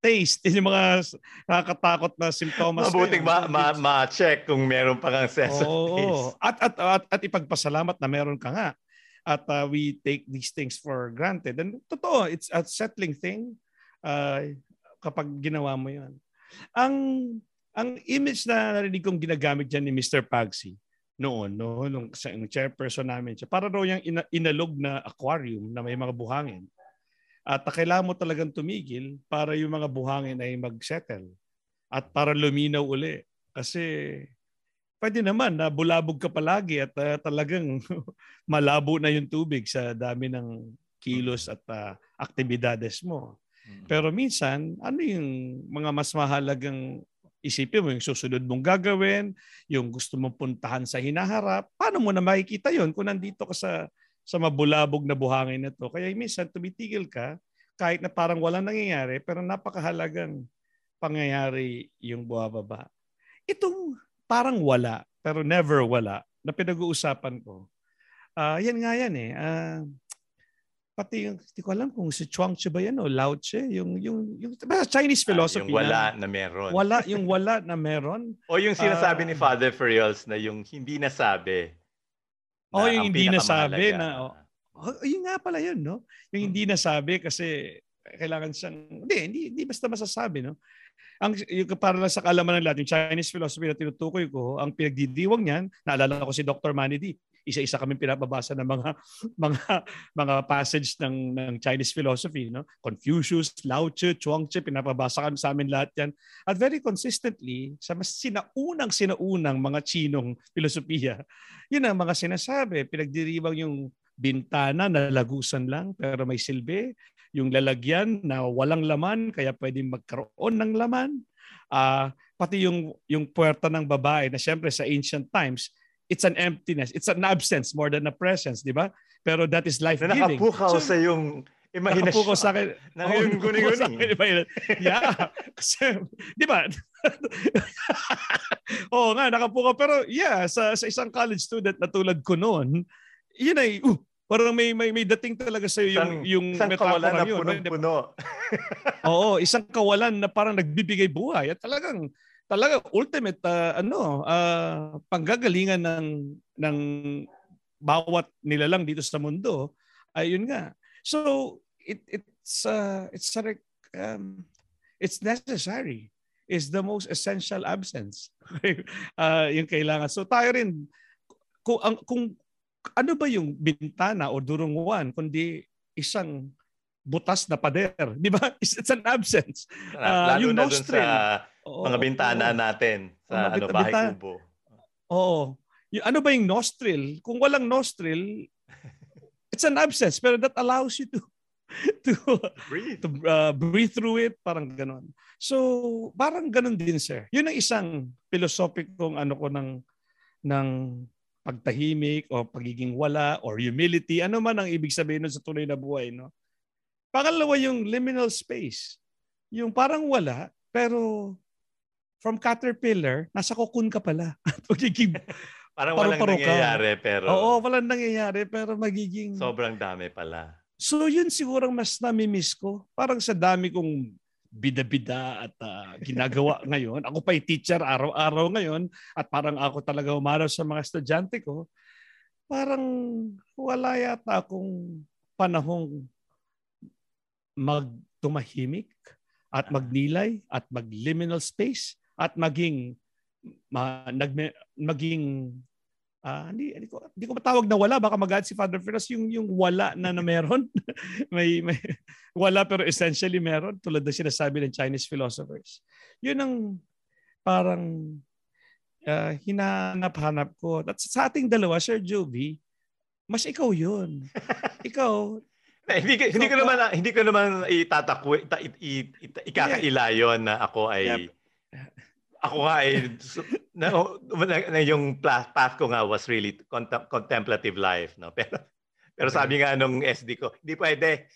taste. Yung mga nakakatakot na simptomas. Mabuting ma- ma- ma-check kung meron pa kang sense of taste. At, at, at, at ipagpasalamat na meron ka nga. At uh, we take these things for granted. And totoo, it's a settling thing uh, kapag ginawa mo yun. Ang, ang image na narinig kong ginagamit dyan ni Mister Pagsy noon, no, nung, nung chairperson namin siya, para daw yung ina- inalog na aquarium na may mga buhangin. At kailangan mo talagang tumigil para yung mga buhangin ay mag-settle at para luminaw uli. Kasi pwede naman na bulabog ka palagi at uh, talagang malabo na yung tubig sa dami ng kilos at uh, aktibidades mo. Mm-hmm. Pero minsan, ano yung mga mas mahalagang isipin mo? Yung susunod mong gagawin, yung gusto mong puntahan sa hinaharap, paano mo na makikita yun kung nandito ka sa, sa mabulabog na buhangin na to? Kaya minsan tumitigil ka kahit na parang walang nangyayari pero napakahalagang pangyayari yung buwababa. Itong parang wala, pero never wala, na pinag-uusapan ko. Uh, yan nga yan eh. Uh, pati yung, hindi ko alam kung si Zhuangzi ba yan o Laozi, yung, yung, yung Chinese philosophy. Ah, yung wala na, na meron. Wala, yung wala na meron. O yung sinasabi uh, ni Father Ferriols na yung hindi nasabi. O na yung hindi nasabi. Na, oh, oh, yung nga pala yun, no? Yung hmm. hindi nasabi kasi kailangan siyang, hindi, hindi, hindi basta masasabi, no? Ang yung para sa kaalaman ng lahat, yung Chinese philosophy na tinutukoy ko, ang pinagdidiwang niyan, naalala ko si Doctor Manny D. Isa-isa kaming pinapabasa ng mga mga mga passage ng ng Chinese philosophy, no? Confucius, Laozi, Zhuangzi, pinapabasa kami sa amin lahat 'yan. At very consistently sa mas sinaunang sinaunang mga Chinong filosofiya, yun ang mga sinasabi, pinagdiriwang yung bintana na lagusan lang pero may silbi, yung lalagyan na walang laman kaya pwedeng magkaroon ng laman, uh, pati yung yung puwerta ng babae na syempre sa ancient times it's an emptiness, it's an absence more than a presence, di ba? Pero that is life giving. Nakapukaw so, sa yung imahinasyon. Nakapukaw sa akin. Nakapukaw oh, sa akin. Yeah. Kasi, di ba? Oo nga, nakapukaw. Pero yeah, sa, sa isang college student na tulad ko noon, yun ay, uh, parang may, may, may dating talaga sa'yo yung, yung metaphora na yun. Isang kawalan na punong-puno. Oo, isang kawalan na parang nagbibigay buhay. At talagang, talagang ultimate, uh, ano, uh, panggagalingan ng, ng bawat nilalang dito sa mundo. Ayun nga. So, it, it's, uh, it's, uh, um, it's necessary. It's the most essential absence. uh, yung kailangan. So, tayo rin, kung, ang, kung ano ba yung bintana o durunguan kundi isang butas na pader, di ba? It's an absence. Uh, Lalo yung na dun sa oo, mga bintana oo, natin sa ano, bahay kubo. Oo. Yung, ano ba yung nostril? Kung walang nostril, it's an absence pero that allows you to to breathe, to, uh, breathe through it, parang ganon. So, parang ganon din, sir. Yun ang isang pilosopikong ano ko ng ng pagtahimik o pagiging wala or humility, ano man ang ibig sabihin nun sa tunay na buhay, no? Pangalawa yung liminal space. Yung parang wala, pero from caterpillar, nasa cocoon ka pala. Pagiging parang walang nangyayari, pero oo, walang nangyayari, pero magiging sobrang dami pala. So yun siguro mas nami-miss ko. Parang sa dami kong bida-bida at uh, ginagawa ngayon. Ako pa'y teacher araw-araw ngayon at parang ako talaga umaraw sa mga estudyante ko. Parang wala yata akong panahong magtumahimik at magnilay at magliminal space at maging ma, nag, maging Ah, uh, hindi, hindi ko hindi ko matawag na wala, baka mag-add si Father Ferriols yung yung wala na na meron. may may wala pero essentially meron, tulad ng sinasabi ng Chinese philosophers. 'Yun ang parang uh, hinahanap-hanap ko. At sa ating dalawa, Sir Joby, mas ikaw 'yun. Ikaw hindi, ikaw, hindi ko naman hindi ko naman itatakwil ita, it, it, it, ikakaila 'yon na ako ay yep. Ako nga ay na, na, na yung path ko nga was really contem- contemplative life, no, pero pero sabi nga nung S D ko, hindi pwede.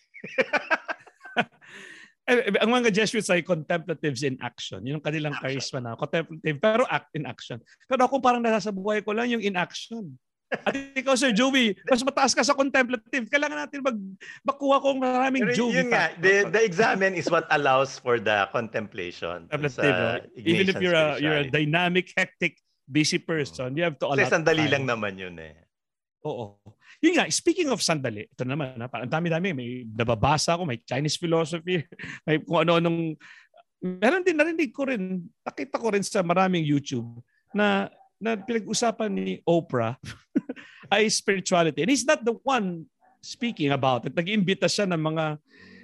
Ang mga Jesuits ay contemplatives in action. Yun ang kanilang charisma na contemplative pero act in action. Pero ako parang nasasabuhay ko lang yung in action. At ikaw, Sir Joby, mas mataas ka sa contemplative. Kailangan natin mag makuha kung maraming Joby. Yun nga, the, the examen is what allows for the contemplation. Contemplative. Even if you're a, you're a dynamic, hectic, busy person, you have to allow. Kasi sandali lang naman yun eh. Oo. Yun nga, speaking of sandali, ito naman, ang dami-dami, may nababasa ako, may Chinese philosophy, may kung ano-anong, meron din, narinig ko rin, nakita ko rin sa maraming YouTube na na pinag-usapan ni Oprah ay spirituality. And he's not the one speaking about it. Nag-imbita siya ng mga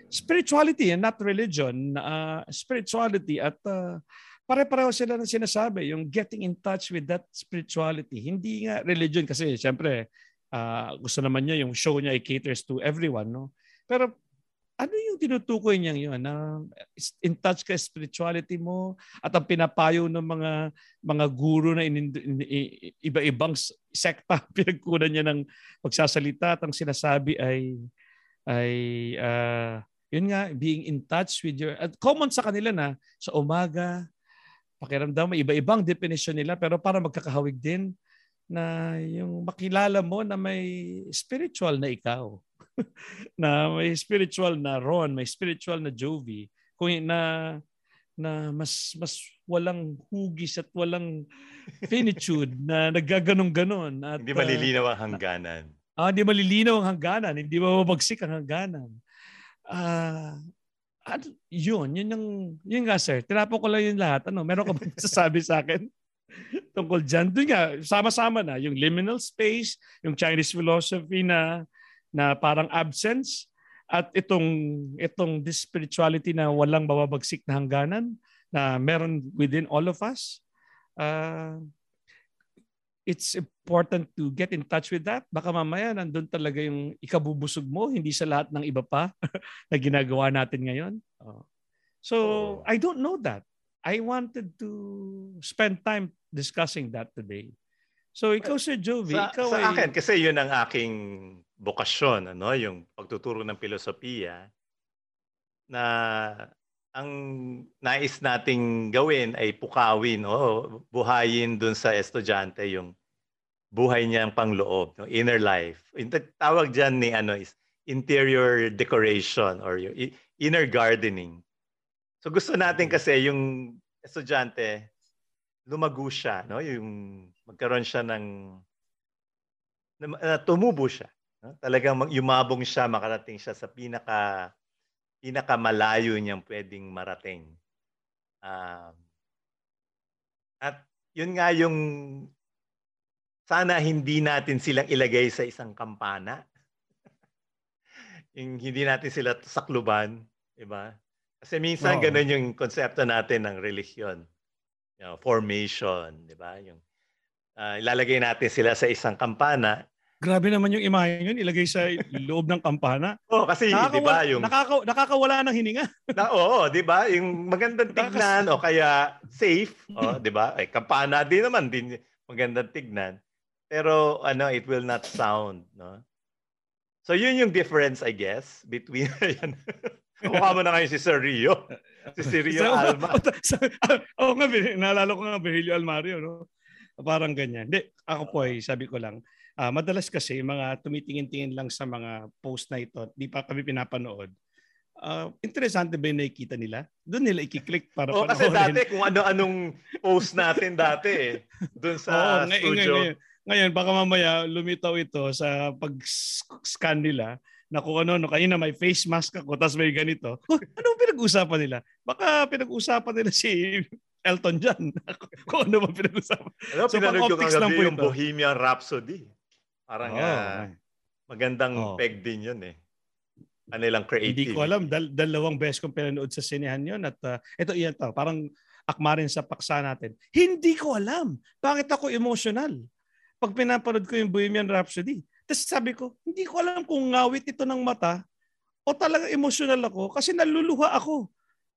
spirituality and not religion. Uh, spirituality at uh, pare-pareho sila ng sinasabi, yung getting in touch with that spirituality. Hindi nga religion kasi siyempre uh, gusto naman niya yung show niya, it caters to everyone, no? Pero ano yung tinutukoy niya yun? Na in touch ka spirituality mo at ang pinapayo ng mga mga guru na in, in, in, iba-ibang sekta, pinagkunan niya ng pagsasalita at ang sinasabi ay ay uh, yun nga, being in touch with your, at common sa kanila na sa umaga pakiramdam, iba-ibang definition nila pero para magkakahawig din na yung makilala mo na may spiritual na ikaw. Na may spiritual na Ron, may spiritual na Jovi, kung na na mas mas walang hugis at walang finitude na naggaganong-ganon at hindi malilinaw ang hangganan. Ah, uh, hindi malilinaw ang hangganan, hindi mababagsik ang hangganan. Ah, uh, yun, yun yung yun nga sir. Tinapo ko lang yun lahat. Ano, meron ka bang sasabi sa akin tungkol diyan? Doon nga, sama-sama na yung liminal space, yung Chinese philosophy na na parang absence at itong itong this spirituality na walang mababagsik na hangganan na meron within all of us. Uh, it's important to get in touch with that. Baka mamaya nandun talaga yung ikabubusog mo, hindi sa lahat ng iba pa na ginagawa natin ngayon. So, I don't know that. I wanted to spend time discussing that today. So, ikaw, Sir Jovi, sa, ikaw sa ay... akin, kasi yun ang aking bokasyon, ano, yung pagtuturo ng pilosopiya na ang nais nating gawin ay pukawin, o buhayin dun sa estudyante yung buhay niyang pangloob, yung inner life. Yung tawag dyan ni ano is interior decoration or yung inner gardening. So, gusto natin kasi yung estudyante lumago siya, no? Yung magkaroon siya ng na, tumubo siya, no? Talagang yumabong siya, makarating siya sa pinaka pinaka malayo niyang pwedeng marating. Um, at yun nga yung sana hindi natin silang ilagay sa isang kampana. Yung hindi natin sila sakluban, diba? Kasi minsan oh. Ganun yung konsepto natin ng relihiyon. You know, formation, di ba? Yung uh, ilalagay natin sila sa isang kampana. Grabe naman yung imahe yun, ilagay sa loob ng kampana. Oo, oh, kasi nakaka- di ba yung nakaka- nakakawala ng hininga. Na, oo, di ba? Yung magandang tignan o kaya safe, oh, di ba? Ay kampana din naman din magandang tignan. Pero ano, it will not sound, no? So yun yung difference, I guess, between yan. Mukha mo na ngayon si Sir Rio. Si Sir Rio Alma. Oo nga, naalala ko nga Virgilio Almario, no? Parang ganyan. Hindi, ako po ay sabi ko lang, uh, madalas kasi mga tumitingin-tingin lang sa mga post na ito, di pa kami pinapanood. Uh, interesante ba yung nakikita nila? Doon nila ikiklik para oh, panoorin. Kasi dati kung ano-anong post natin dati eh. Doon sa oh, ngay- studio. Ngay- ngay- ngayon, baka mamaya lumitaw ito sa pag-scan nila. Naku, ano, no, kanina may face mask ako, tapos may ganito. Oh, anong pinag-usapan nila? Baka pinag-usapan nila si Elton John. Kung ano bang pinag-usapan. Hello, so, pinanood ko kagabi yung ito. Bohemian Rhapsody. Parang oh, uh, magandang oh. peg din yun eh. Ano lang creative. Hindi ko alam. Dal- dalawang beses kong pinanood sa sinehan yun. At uh, ito, iyan to. Parang akma rin sa paksa natin. Hindi ko alam. Bakit ako emotional? Pag pinapanood ko yung Bohemian Rhapsody. Tapos sabi ko, hindi ko alam kung ngawit ito ng mata o talagang emotional ako kasi naluluha ako.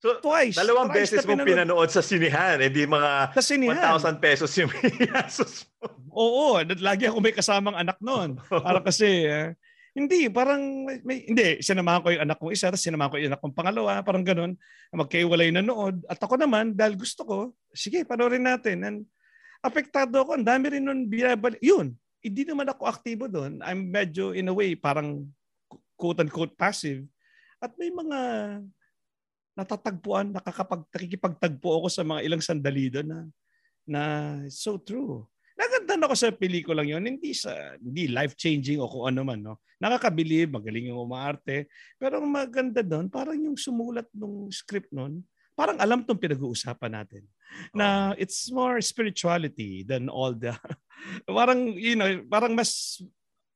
So, twice. Dalawang twice beses mong pinanood sa sinehan. Hindi eh, mga one thousand pesos yung yasos mo. Oo. Lagi ako may kasamang anak noon. Para kasi, uh, hindi, parang, may, hindi, sinamahan ko yung anak kong isa, tapos sinamahan ko yung anak kong pangalawa, parang ganun. Magkaiwalay nanood. At ako naman, dahil gusto ko, sige, panoorin natin. And, apektado ako. Ang dami rin nun binabalik. Yun. Hindi naman ako aktibo doon. I'm medyo in a way parang quote-unquote passive. At may mga natatagpuan, nakakapagtagpo ako sa mga ilang sandali doon na, na so true. Nagandahan ako sa pelikulang yun. Hindi, sa, hindi life-changing o kung ano man. No? Nakakabilib, magaling yung umaarte. Pero ang maganda doon, parang yung sumulat ng script noon, parang alam itong pinag-uusapan natin. Oh. Na it's more spirituality than all the... parang, you know, parang mas...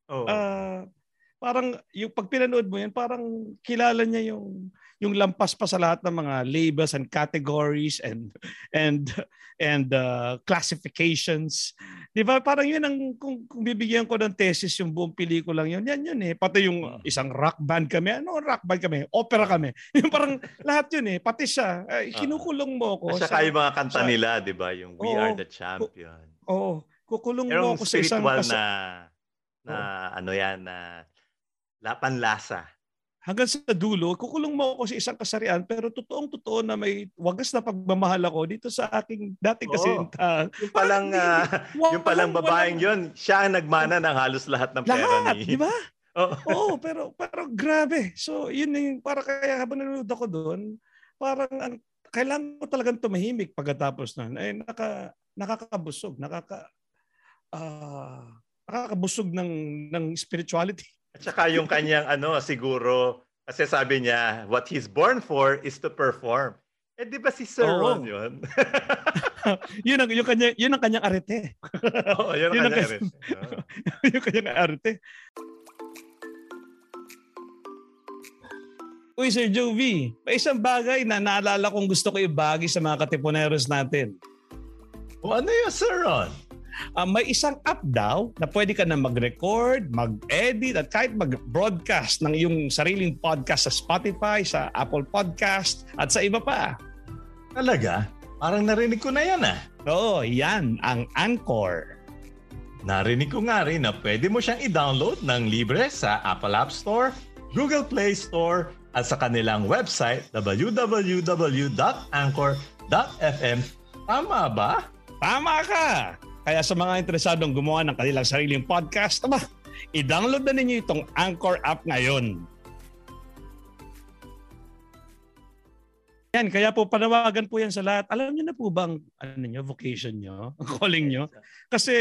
Oh. Uh, parang yung pag pinanood mo yan, parang kilala niya yung yung lampas pa sa lahat ng mga labels and categories and and and uh, classifications. Di ba? Parang yun ang, kung, kung bibigyan ko ng thesis yung buong pelikulang yun, yan yun eh. Pati yung isang rock band kami, ano rock band kami? Opera kami. Yung parang lahat yun eh. Pati siya, eh, kinukulong mo ako. At saka sa, yung mga kanta sa, nila, di ba? Yung We oh, Are the Champion. Oo. Oh, kukulong pero mo ako sa isang... Pero yung spiritual na, na oh. ano yan, na panlasa. Hanggang sa dulo, kukulong mo ako sa isang kasarian pero totoong-totoo na may wagas na pagmamahal ako dito sa aking dating kasintahan. Yung palang, uh, yung palang babaeng yun, siya ang nagmana ng halos lahat ng pera lahat, ni... Lahat, di ba? Oh. Oo, pero, pero grabe. So, yun yung, para kaya habang nanonood ako doon, parang ang, kailangan ko talagang tumahimik pagkatapos nun. Ay, naka, nakakabusog, nakaka, uh, nakakabusog ng, ng spirituality. At saka yung kanyang ano, siguro, kasi sabi niya, what he's born for is to perform. Eh, di ba si Sir oh. Ron yun? yun, ang, yung kanya, yun ang kanyang arete. Oo, yun ang yun kanyang arete. Oh. Yung kanyang arete. Uy, Sir Jovi, may isang bagay na naalala kong gusto ko ibagi sa mga Katipuneros natin. O ano yun, Sir Ron? Uh, may isang app daw na pwede ka na mag-record, mag-edit at kahit mag-broadcast ng iyong sariling podcast sa Spotify, sa Apple Podcast at sa iba pa. Talaga? Parang narinig ko na yan ah. Oo, yan ang Anchor. Narinig ko nga rin na pwede mo siyang i-download ng libre sa Apple App Store, Google Play Store at sa kanilang website w w w dot anchor dot f m. Tama ba? Tama ka! Kaya sa mga interesadong gumawa ng kanilang sariling podcast, aba, i-download na ninyo itong Anchor app ngayon. Yan, kaya po panawagan po yan sa lahat. Alam niyo na po bang ano niyo, vocation niyo, calling niyo? Kasi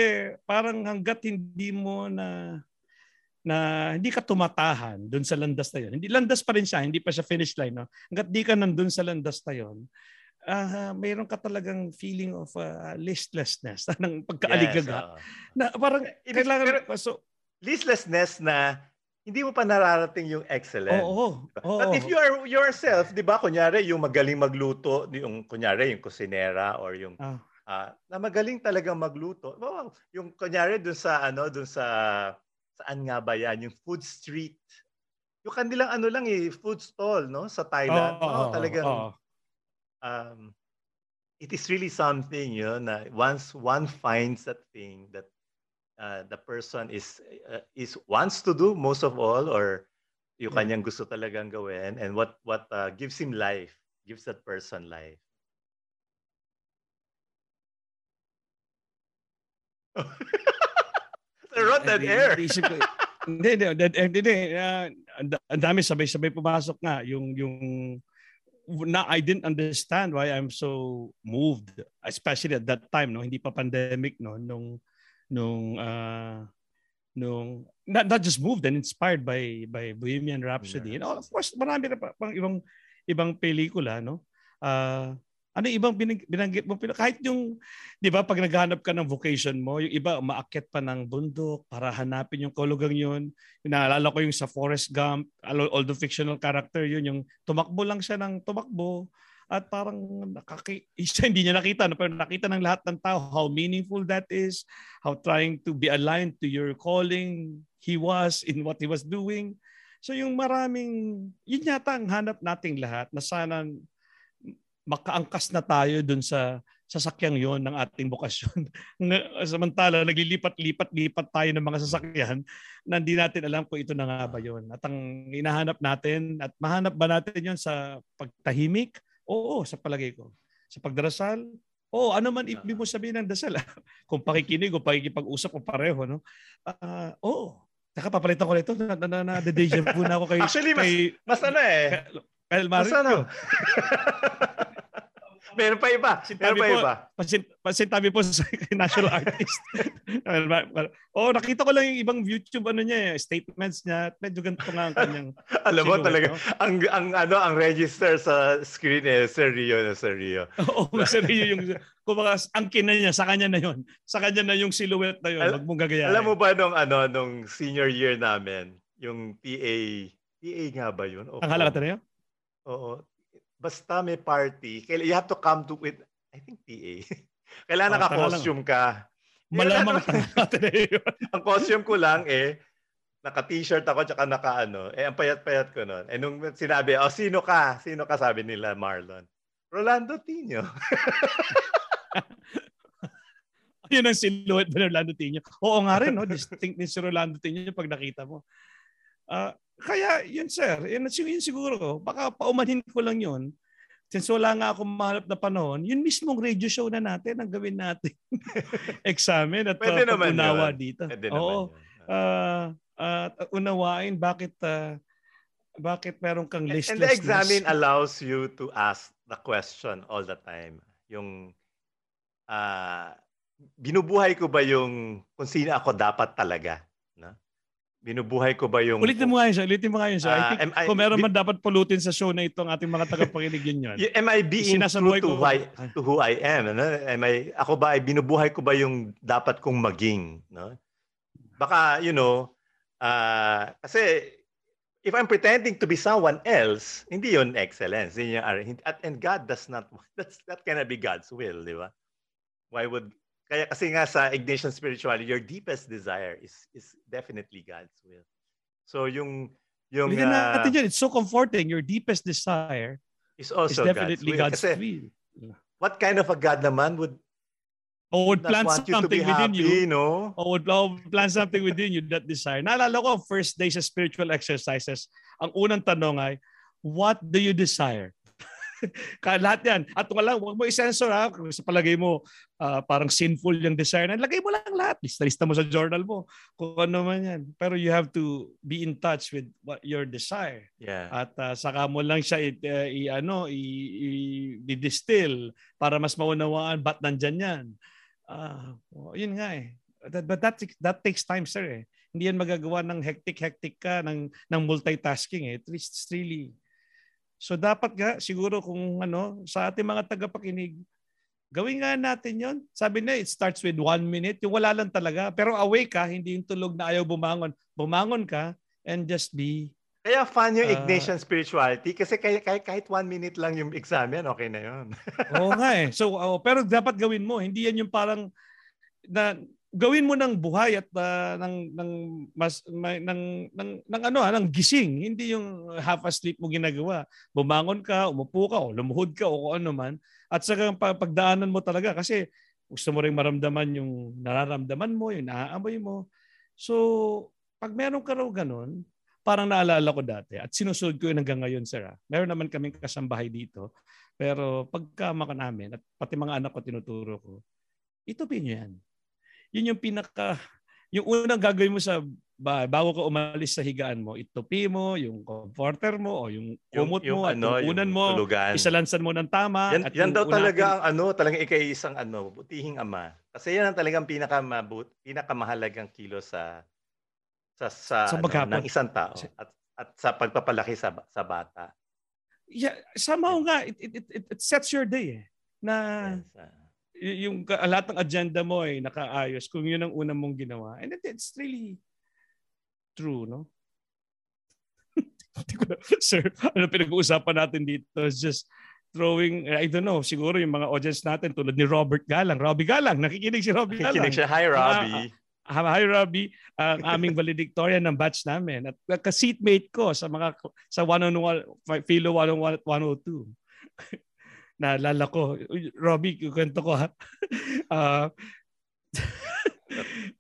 parang hanggat hindi mo na na hindi ka tumatahan doon sa landas na yun. Hindi landas pa rin siya, hindi pa siya finish line, no? Hanggat di ka nandun sa landas na yun, ah uh, mayroon ka talagang feeling of uh, listlessness ng pagkaaligaga yes, uh, na parang kailangan so listlessness na hindi mo pa nararating yung excellence. Oh, oh, oh, but if you are yourself, 'di ba, kunyari yung magaling magluto, yung kunyari yung kusinera or yung ah uh, na magaling talagang magluto. Wow, yung kunyari dun sa ano, dun sa saan nga ba yan, yung food street. Yung kanilang ano lang eh, food stall, no, sa Thailand. Oh, oh, oh, talagang oh. Um, it is really something, you know, na once one finds that thing that uh, the person is uh, is wants to do most of all, or yung yeah. kanyang gusto talagang gawin, and what what uh, gives him life, gives that person life. I wrote that air. Hindi, hindi, ang dami sabay-sabay pumasok na yung yung na I didn't understand why I'm so moved, especially at that time, no, hindi pa pandemic, no, nung nung uh, nung not, not just moved and inspired by by Bohemian Rhapsody, yeah, and all, of course marami na pa, pang ibang ibang pelikula, no, uh, Ano ibang binanggit mo? Kahit yung, di ba, pag naghahanap ka ng vocation mo, yung iba, umaakyat pa ng bundok para hanapin yung kaulugang yun. Naalala ko yung sa Forrest Gump, all the fictional character yun, yung tumakbo lang siya ng tumakbo at parang nakaki- isa, hindi niya nakita, pero nakita ng lahat ng tao how meaningful that is, how trying to be aligned to your calling he was in what he was doing. So yung maraming, yun yata ang hanap nating lahat na sana makaangkas na tayo dun sa sasakyang yon ng ating bokasyon. Samantala, naglilipat-lipat-lipat tayo ng mga sasakyan na hindi natin alam kung ito na nga ba yun. At ang inahanap natin, at mahanap ba natin yon sa pagtahimik? Oo, sa palagay ko. Sa pagdarasal? Oo, ano man ibig mo sabihin ng dasal. Kung pakikinig o pakikipag-usap o pareho, no? Uh, oo. Saka papalitan ko na ito. Na-deja vu na ako kayo. Actually, mas, kay, mas ano eh. Kay, mas ano. Meron pa iba. Meron pa iba. Pasintabi po sa national artist. Oh, nakita ko lang yung ibang YouTube ano niya, statements niya. Medyo ganito nga ang kanyang alam mo talaga. No? Ang ang ano ang register sa screen eh Sergio na Sergio. Oo, Sergio yung kumbaga angkin na niya sa kanya na yon. Sa kanya na yung silhouette na yon. Al- Wag mong gagayahin. Alam mo ba nung ano nung senior year namin, yung P A P A nga ba yun? Okay. Ang halaga talaga? Oo. Basta may party, you have to come to with, I think, P A. Kailangan ah, naka-costume ka. Malamang Ateneo. Ang costume ko lang eh, naka-t-shirt ako tsaka naka-ano. Eh, ang payat-payat ko nun. Eh, nung sinabi, oh, sino ka? Sino ka? Sabi nila, Marlon. Rolando Tinio. Yun ang silhouette ni Rolando Tinio. Oo nga rin, no? Distinct ni si Rolando Tinio pag nakita mo. Ah, uh, Kaya yun sir, yun, yun siguro, baka paumanhin ko lang yun. Since wala nga akong mahanap na panahon, yun mismong radio show na natin ang gawin natin. Examen at uh, pag-unawa dito. Pwede oo, uh, uh, unawain bakit uh, bakit meron kang listlessness. And the examen allows you to ask the question all the time. Yung, uh, binubuhay ko ba yung kung sino ako dapat talaga? No? Binubuhay ko ba yung... Ulitin mo nga yun siya. Ulitin mo nga yun siya. Uh, I think I, kung meron man dapat pulutin sa show na ito ang ating mga tagapakinig yun yun. Am I being true to, why, to who I am? Ano? Am I, ako ba, binubuhay ko ba yung dapat kong maging? No? Baka, you know, uh, kasi if I'm pretending to be someone else, hindi yun excellence. Hindi yun, and God does not... That's, that cannot be God's will, di ba? Why would... Kaya kasi nga sa Ignatian spirituality, your deepest desire is is definitely God's will. So yung yung uh, it's so comforting. Your deepest desire is also is definitely God's will. God's will. What kind of a God naman would or would plant something within happy, you? No? Or would plant something within you that desire? Naalala ko ang first day sa spiritual exercises. Ang unang tanong ay, what do you desire? Lahat yan. At wala, huwag mo i-sensor ha. Kung sa palagay mo, uh, parang sinful yung desire na, lagay mo lang lahat. Lista-lista mo sa journal mo. Kung ano man yan. Pero you have to be in touch with what your desire. Yeah. At uh, saka mo lang siya it, uh, i, ano, i, i, i-distill para mas maunawaan ba't nandyan yan. Uh, well, yun nga eh. That, but that, that takes time, sir eh. Hindi yan magagawa ng hectic-hectic ka, ng, ng multitasking eh. It's really... So dapat nga siguro kung ano sa ating mga tagapakinig, gawin nga natin yon. Sabi na it starts with one minute. Yung wala lang talaga. Pero awake ka, hindi yung tulog na ayaw bumangon. Bumangon ka and just be. Kaya fan yung uh, Ignatian spirituality kasi kahit, kahit one minute lang yung examen, okay na yon. Oo nga eh. So, oh, pero dapat gawin mo. Hindi yan yung parang na... Gawin mo ng buhay at uh, ng ng mas may, ng ng ng ano ha, ng gising, hindi yung half asleep mo ginagawa. Bumangon ka, umupo ka o lumuhod ka o kung ano man at saka pagdaanan mo talaga kasi gusto mo ring maramdaman yung nararamdaman mo, yung naaamoy mo. So, pag meron ka raw ganun, parang naalala ko dati at sinusunod ko yun hanggang ngayon, sir. Ha? Meron naman kaming kasambahay dito, pero pagkama namin at pati mga anak ko tinuturo ko, itupin niyo yan. Yun yung pinaka, yung unang gagawin mo sa bahay, bago ka umalis sa higaan mo, itupi mo, yung comforter mo, o yung kumot mo, yung, at ano, yung unan mo, tulugan. Isalansan mo ng tama. Yan, at yan daw talaga ang ano, talagang ikaisang ano, butihing ama. Kasi yan ang talagang pinakamabut, pinakamahalagang kilo sa sa, sa, sa ano, ng isang tao at, at sa pagpapalaki sa, sa bata. Yeah, somehow nga, it, it, it, it sets your day eh. na yes, uh, y- yung lahat ng agenda mo ay nakaayos kung yun ang unang mong ginawa. And it, it's really true, no? Sir, ano pinag-uusapan natin dito? It's just throwing, I don't know, siguro yung mga audience natin tulad ni Robert Galang. Robbie Galang, nakikinig si Robbie Galang. Nakikinig siya. Hi, Robbie. Uh, hi, Robbie. Ang uh, aming valedictorian ng batch namin. At uh, ka-seatmate ko sa mga sa one oh one, Philo one oh one at one oh two. Naalala ko. Robbie, kukwento ko ha. Uh,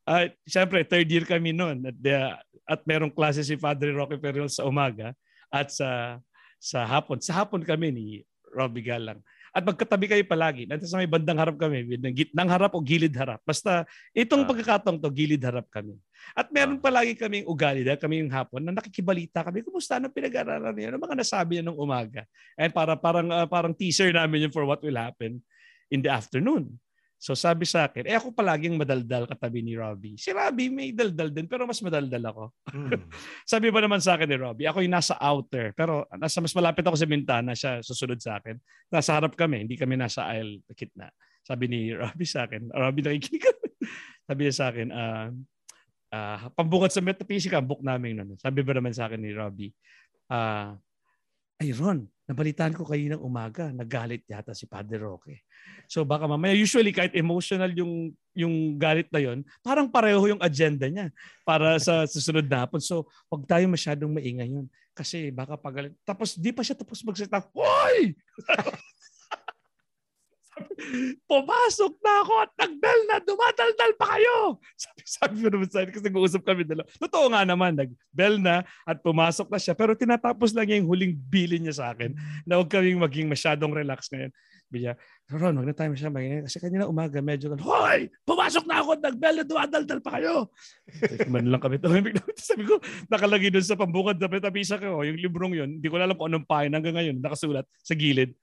uh, siyempre, third year kami noon. At, uh, at merong klase si Padre Roque Ferriols sa umaga at sa sa hapon. Sa hapon kami ni Robbie Galang. At magkatabi kayo palagi. Nandito sa may bandang harap kami. Gitnang harap o gilid harap. Basta itong uh, pagkakataong to, gilid harap kami. At meron uh, palagi kaming ugali dahil kami yung hapon na nakikibalita kami. Kumusta? Anong pinag-aralan niya? Anong mga nasabi niya nung umaga? And para, parang, uh, parang teaser namin yun for what will happen in the afternoon. So sabi sa akin, eh ako palaging madaldal katabi ni Robbie. Si Robbie may daldal din pero mas madaldal ako. Mm. Sabi ba naman sa akin ni Robbie, ako yung nasa outer pero nasa mas malapit ako sa bintana, siya susunod sa akin. Nasa harap kami, hindi kami nasa aisle kitna. Sabi ni Robbie sa akin, Robbie nakikinig ka. Sabi niya sa akin, uh, uh, pambungad sa metaphysics ang book namin noon. Sabi ba naman sa akin ni Robbie, uh, ay Ron, nabalitaan ko kayo ng umaga, naggalit yata si Padre Roque. So baka mamaya, usually kahit emotional yung yung galit na yun, parang pareho yung agenda niya para sa susunod na hapon. So huwag tayo masyadong maingay yun. Kasi baka pagalit. Tapos di pa siya tapos magsalita. Hoy! Pumasok na ako at nagdal na, dumadaldal pa kayo. Sabi, sabi mo naman sa akin kasi nag-uusap kami dalawa. Totoo nga naman, nag-bell na at pumasok na siya. Pero tinatapos lang niya yung huling bilin niya sa akin na huwag kaming maging masyadong relax ngayon. Sabi niya, Ron, huwag na tayo masyadong maging kasi kanina umaga medyo, hoy! Pumasok na ako at nag-bell na, dumadaldal pa kayo. Man lang kami. Sabi ko, nakalagay doon sa pambukad na petapisa ko, yung librong yun, hindi ko alam kung anong pahin hanggang ngayon, nakasulat sa gilid.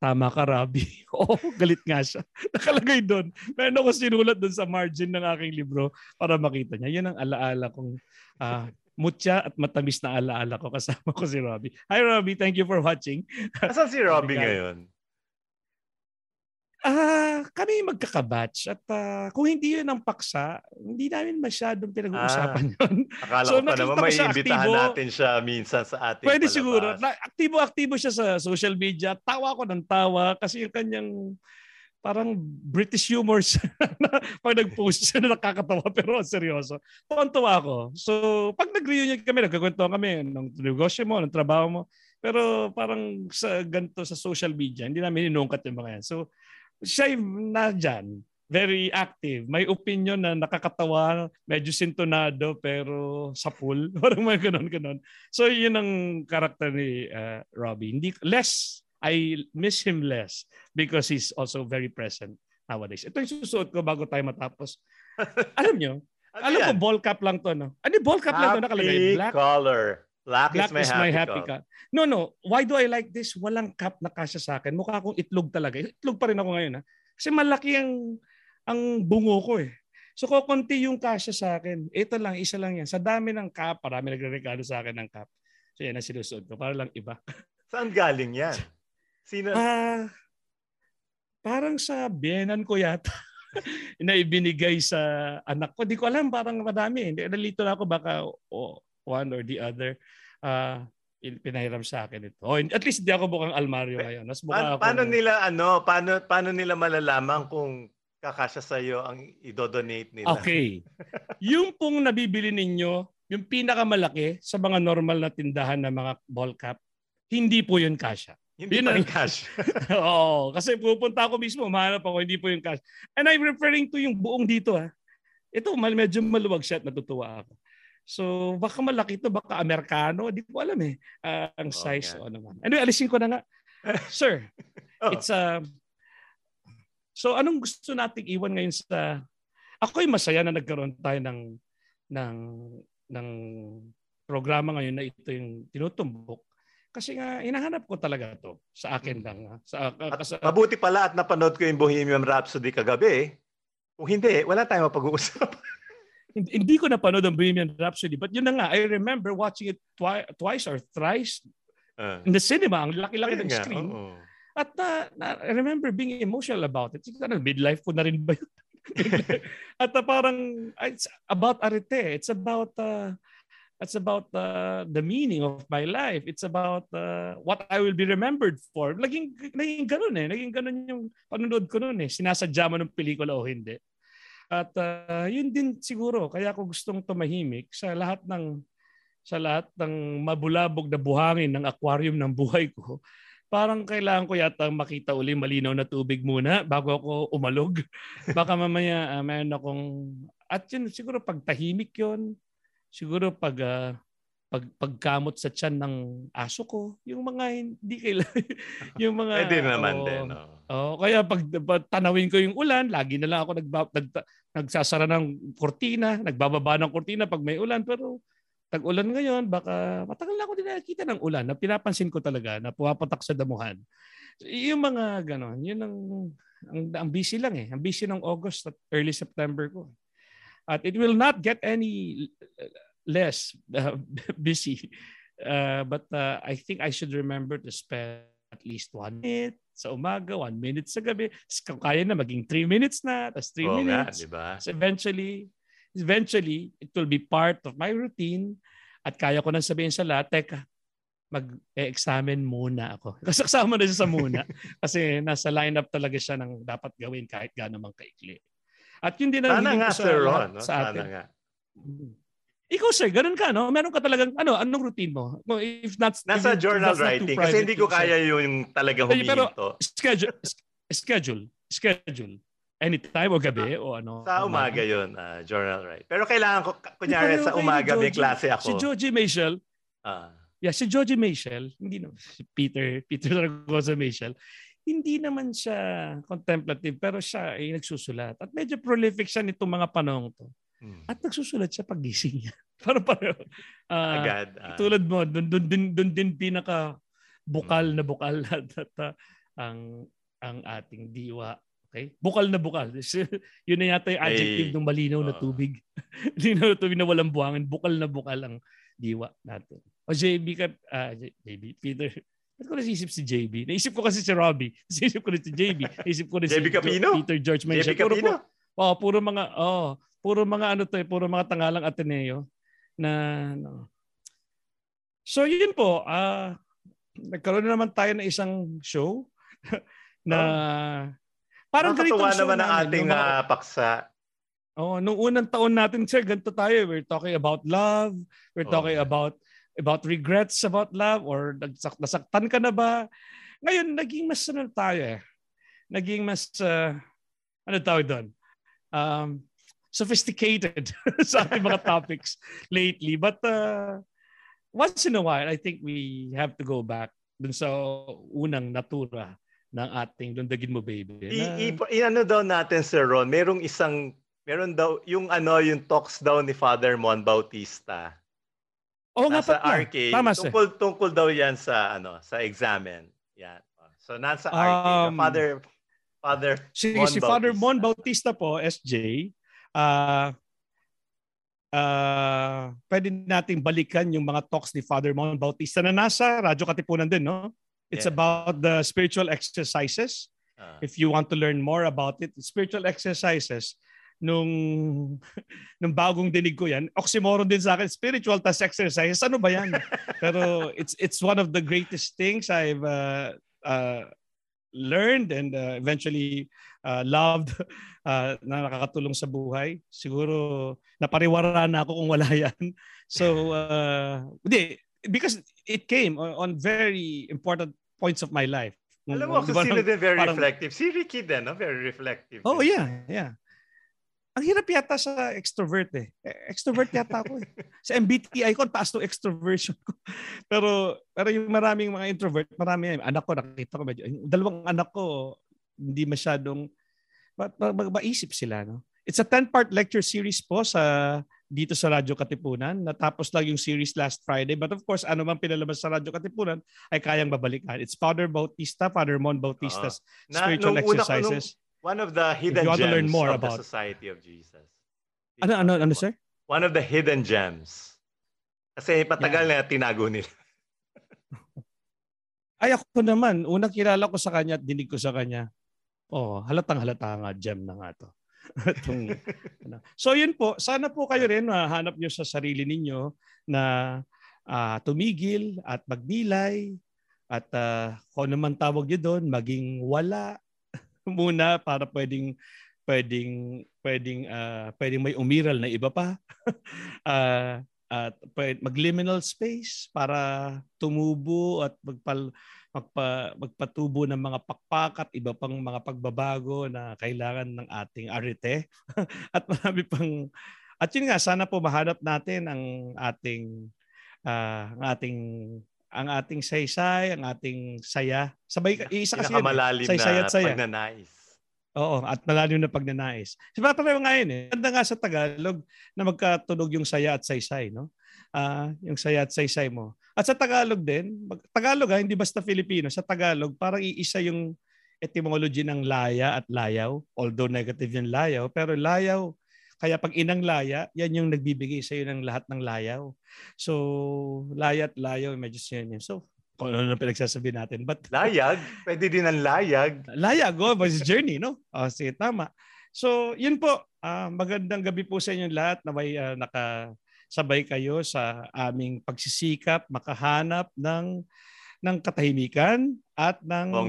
Tama ka, Robbie. Oo, oh, galit nga siya. Nakalagay doon. Meron ako sinulat doon sa margin ng aking libro para makita niya. Yun ang alaala kong uh, mutya at matamis na alaala ko. Kasama ko si Robbie. Hi, Robbie. Thank you for watching. Asan si Robbie ngayon? Ah, uh, kami magkakabatch. At uh, kung hindi yun ang paksa, hindi namin masyadong pinag-uusapan ah, yun. Akala so, ko pa naman may imbitahan natin siya minsan sa ating pwede palabas. Siguro. Aktibo-aktibo siya sa social media. Tawa ko ng tawa kasi yung kanyang parang British humor pag nag-post siya na nakakatawa pero seryoso. Tuwan-tuwa ako. So pag nag-reunion kami, nagkakwento kami ng negosyo mo, ng trabaho mo. Pero parang sa ganito sa social media, hindi namin inungkat yung mga yan. So siya na dyan, very active. May opinion na nakakatawa, medyo sintonado, pero sapul. Parang may ganon-ganon. So yun ang karakter ni uh, Robbie. Hindi, less, I miss him less because he's also very present nowadays. Ito yung susuot ko bago tayo matapos. Alam nyo, ano alam yan? Ko ball cap lang to. No? Ano ball cap happy lang to nakalagay? Black color. Black, Black is my, is my happy, happy cup. No, no. Why do I like this? Walang cup na kasya sa akin. Mukha akong itlog talaga. Itlog pa rin ako ngayon. Ha? Kasi malaki ang, ang bungo ko eh. So kukunti yung kasya sa akin. Ito lang, isa lang yan. Sa dami ng cup, parami nagre-regalo sa akin ng cup. So yan ang sinusuod ko. Para lang iba. Saan galing yan? Sino? Uh, parang sa biyenan ko yata. Na ibinigay sa anak ko. Di ko alam. Parang madami. Nalito na ako baka... Oh, one or the other, uh, pinahiram sa akin ito. Oh, at least hindi ako bukang almaryo ngayon. Mas mukha ako. Paano nila ano? Paano paano nila malalaman kung kakasya sa iyo ang idodonate nila? Okay. Yung pong nabibili ninyo, yung pinakamalaki sa mga normal na tindahan ng mga ball cap, hindi po 'yun kasya. Hindi po 'yun cash. Oo, kasi pupunta ako mismo, mahanap ako, hindi po 'yun cash. And I'm referring to yung buong dito ha. Ito medyo maluwag siya at natutuwa ako. So baka malaki ito, baka Amerikano, di ko alam eh, uh, ang size o oh, ano man. Anyway, alisin ko na nga. Sir, oh. It's a... Uh, so anong gusto nating iwan ngayon sa... Ako'y masaya na nagkaroon tayo ng, ng, ng programa ngayon na ito yung tinutumbok. Kasi nga, hinahanap ko talaga to sa akin lang. Ha? Sa, uh, at, sa, mabuti pala at napanood ko yung Bohemian Rhapsody kagabi. Kung hindi, wala tayong mapag-uusap. Hindi ko napanood ang Bohemian Rhapsody. But yun na nga, I remember watching it twi- twice or thrice uh, in the cinema. Ang laki-laki ng nga, screen. Oh, oh. At uh, I remember being emotional about it. Ano, midlife po na rin ba yun? At uh, parang it's about arete. It's about uh, it's about uh, the meaning of my life. It's about uh, what I will be remembered for. Naging, naging ganun eh. Naging ganun yung panunood ko noon eh. Sinasadya mo ng pelikula o hindi. At uh, yun din siguro. Kaya ako gustong tumahimik sa lahat ng sa lahat ng mabulabog na buhangin ng aquarium ng buhay ko. Parang kailangan ko yata makita uli malinaw na tubig muna bago ako umalog. Baka mamaya uh, mayroon akong... At yun, siguro pag tahimik yun, siguro pag, uh, pag pagkamot sa tiyan ng aso ko, yung mga hindi kailangan. Yung mga... Pwede naman oh, din. Oh. Oh, kaya pag, pag tanawin ko yung ulan, lagi na lang ako nagba, nag, nagsasara ng kortina, nagbababa ng kortina pag may ulan. Pero... tag-ulan ngayon, baka matagal na ako din nakikita ng ulan na pinapansin ko talaga na pumapatak sa damuhan. Yung mga gano'n, yun ang, ang, ang busy lang eh. Ang busy ng August at early September ko. At it will not get any less uh, busy. Uh, but uh, I think I should remember to spend at least one minute sa umaga, one minute sa gabi. Kung kaya na, maging three minutes na, tapos three oh, minutes. Nga, diba? So eventually... Eventually, it will be part of my routine at kaya ko nang sabihin sa lahat, teka, mag-e-examine muna ako. Kasama na siya sa muna kasi nasa lineup talaga siya ng dapat gawin kahit gaano mang kaikli. At yun din ang hiling ko sa, on, no? sa atin. Nga. Ikaw sir, ganun ka, no? Meron ka talagang, ano, anong routine mo? If not, nasa if, journal if not writing private, kasi hindi ko kaya yung talaga huminto. Schedule, schedule, schedule. Anytime o gabi o ano. Sa umaga, umaga. Yun, uh, journal right. Pero kailangan ko, kunyari sa umaga may klase ako. Si George Michael, uh, yeah, si George Michael, hindi naman, si Peter, Peter Rogers Michael, hindi naman siya contemplative pero siya ay nagsusulat. At medyo prolific siya nitong mga panahon to. Hmm. At nagsusulat siya pag gising niya. Parang pareho. Uh, Agad. Uh, tulad mo, dun, dun, dun, dun din pinaka bukal hmm. na bukal at, at uh, ang, ang ating diwa. Okay? Bukal na bukal. Yun na yata yung adjective hey, ng malinaw uh, na tubig. Malinaw na tubig na walang buhangin. Bukal na bukal ang diwa natin. O J B ka, uh, J B, Peter. Ba't ko nasisip si J B? Naisip ko kasi si Robbie. Naisip ko na si J B. Naisip ko na si Capino? Peter George Michael. J B Capino? Oh, puro mga, oh, puro mga ano to eh, puro mga tangalang Ateneo na, no. So yun po, uh, nagkaroon na naman tayo ng isang show na, oh. Parang nakatuwa naman ang ating uh, paksa. Oh, nung unang taon natin, sir, ganito tayo. We're talking about love. We're oh, talking man. about about regrets about love or nasak- nasaktan ka na ba? Ngayon, naging mas ano tayo eh. Naging mas, uh, ano tawag doon? Um, sophisticated sa ating mga topics lately. But uh, once in a while, I think we have to go back dun sa unang natura ng ating Lundagin Mo Baby. Na... I, i, ano daw natin, Sir Ron, merong isang, meron daw, yung ano, yung talks daw ni Father Mon Bautista. Oo nga, sa R K. Tama, tungkol, tungkol daw yan sa, ano, sa examen. Yan. So, nasa um, R K. Father, Father si, Mon si Bautista. Father Mon Bautista po, S J, ah, uh, uh, pwede nating balikan yung mga talks ni Father Mon Bautista na nasa Radyo Katipunan din, no? It's yeah. about the spiritual exercises. Uh, if you want to learn more about it, spiritual exercises. Nung, nung bagong dinig ko yan, oxymoron din sa akin, spiritual tas exercises. Ano ba yan? Pero it's it's one of the greatest things I've uh, uh, learned and uh, eventually uh, loved uh, na nakakatulong sa buhay. Siguro napariwara na ako kung wala yan. So, uh, hindi. Because it came on, on very important points of my life. Alam mo, kasi sila din very parang, reflective. Si Ricky din, no? Very reflective. Oh, yeah, yeah. Ang hirap yata sa extrovert eh. Extrovert yata ako eh. Sa M B T I ko, taas to extroversion ko. Pero, pero yung maraming mga introvert, marami yan. Anak ko, nakita ko medyo. Dalawang anak ko, hindi masyadong, ba, ba, ba, maisip sila, no? It's a ten-part lecture series po sa... dito sa Radyo Katipunan. Natapos lang yung series last Friday. But of course, ano mang pinalabas sa Radyo Katipunan ay kayang babalikan. It's Father Bautista, Father Mon Bautista's uh-huh. na, spiritual exercises. Una, one of the hidden gems of about, the Society of Jesus. Ano, ano, ano, sir? One of the hidden gems. Kasi patagal yeah. na tinago nila. Ay, ako naman. Unang kilala ko sa kanya at dinig ko sa kanya. Oh, halatang halata nga. Gem na nga to. Itong, ano. So yun po. Sana po kayo rin mahanap nyo sa sarili ninyo na uh, tumigil at magnilay at uh, kung naman tawag nyo doon, maging wala muna para pwedeng pwedeng pwedeng uh, pwedeng may umiral na iba pa uh, at mag-liminal space para tumubo at magpal magpa, magpatubo ng mga pakpak at iba pang mga pagbabago na kailangan ng ating arete at marami pang at yun nga sana po mahanap natin ang ating uh, ang ating ang ating saysay, ang ating saya. Sabay iisa kasi yun, saysay at saya. Pagnanais. Oo, at malalim na pagnanais. Siya pa rin nga yun eh. Ganda nga sa Tagalog na magkatunog yung saya at saysay, no? Uh, yung saya at saysay mo. At sa Tagalog din, Tagalog ha, hindi basta Filipino. Sa Tagalog, parang iisa yung etymology ng laya at layaw. Although negative yung layaw, pero layaw, kaya pag inang laya, yan yung nagbibigay sa'yo ng lahat ng layaw. So, laya at layaw, medyo yun yun. So, kung ano na pinagsasabi natin. But, layag? Pwede din ang layag. Layag, oh, but it's journey, no? Oh, sige, tama. So, yun po. Uh, magandang gabi po sa inyong lahat na may uh, nakasabay kayo sa aming pagsisikap, makahanap ng, ng katahimikan at ng,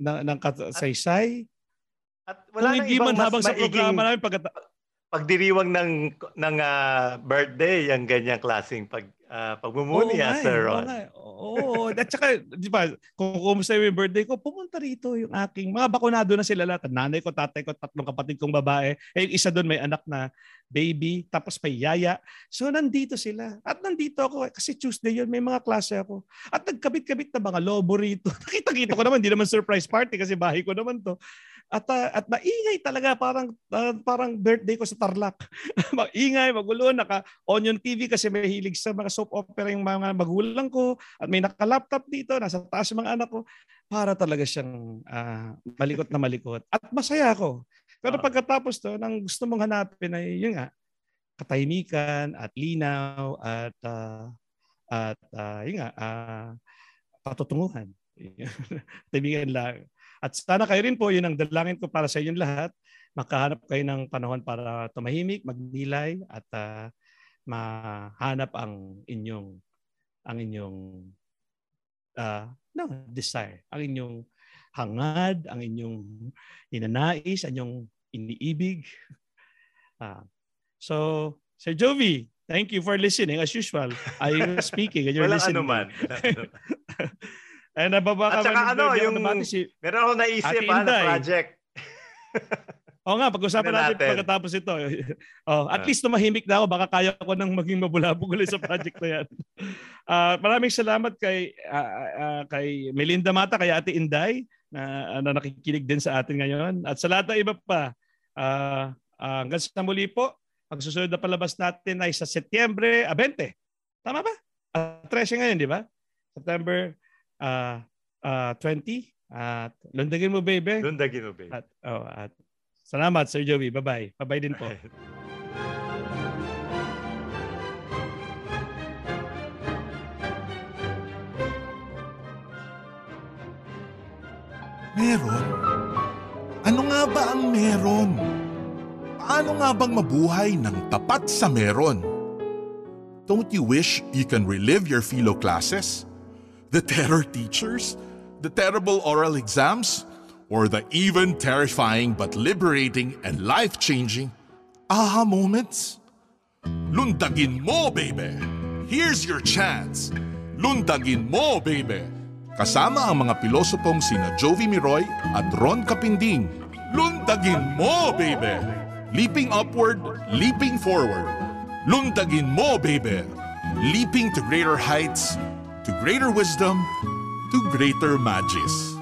na, ng kasaysay. At, at wala nang ibang mas habang maiging... sa programa namin pagkatapos. Pagdiriwang ng ng uh, birthday ang ganyang klaseng pag uh, pagmumuni oh, Sir Ron. Oo. Oh, at saka di ba kung kumusta yung birthday ko, pumunta rito yung aking mga bakunado na sila lahat. Nanay ko, tatay ko, tatlong kapatid kong babae. Eh yung isa doon may anak na baby, tapos may yaya. So nandito sila. At nandito ako kasi Tuesday yun may mga klase ako. At nagkabit-kabit na mga lobo rito. Nakita-kita ko naman, hindi naman surprise party kasi bahay ko naman to. At uh, at maingay talaga parang uh, parang birthday ko sa Tarlac. Maingay, magulo, naka Onion T V kasi may hilig sa mga soap opera yung mga magulang ko at may naka-laptop dito, nasa taas yung mga anak ko para talaga siyang uh, malikot na malikot. At masaya ako. Pero pagkatapos to, nang gusto mong hanapin ay yun nga, katahimikan at linaw at uh, at uh, yun nga, uh, patutunguhan. Tibigyan lang. At sana kayo rin po, yun ang dalangin ko para sa inyong lahat. Makahanap kayo ng panahon para tumahimik, magnilay, at uh, mahanap ang inyong ang inyong uh, no, desire, ang inyong hangad, ang inyong inanais, ang inyong iniibig. Uh, so, Sir Jovi, thank you for listening. As usual, I was speaking and you're walang listening. Walang anuman. Ay, nababa at saka ano, yung, si meron akong naisip ha, na project. Oo nga, pag-usapan natin, natin pagkatapos ito. Oh, at uh. least tumahimik na ako, baka kaya ko nang maging mabulabog ulit sa project na yan. Uh, maraming salamat kay, uh, uh, kay Melinda Mata, kay Ate Inday, na, na nakikinig din sa atin ngayon. At sa lahat ng iba pa, uh, uh, hanggang sa muli po, ang susunod na palabas natin ay sa Setyembre twentieth. Tama ba? At thirteen ngayon, di ba? September... Uh, uh, twenty at uh, lundagin mo baby lundagin mo baby at, oh, at salamat Sir Joey, bye-bye bye-bye din po. Meron? Ano nga ba ang meron? Paano nga bang mabuhay ng tapat sa meron? Don't you wish you can relive your philo classes? The terror teachers, the terrible oral exams, or the even terrifying but liberating and life-changing aha moments? Lundagin mo, baby! Here's your chance! Lundagin mo, baby! Kasama ang mga pilosopong sina Jovi Miroy at Ron Kapinding. Lundagin mo, baby! Leaping upward, leaping forward. Lundagin mo, baby! Leaping to greater heights, to greater wisdom, to greater magis.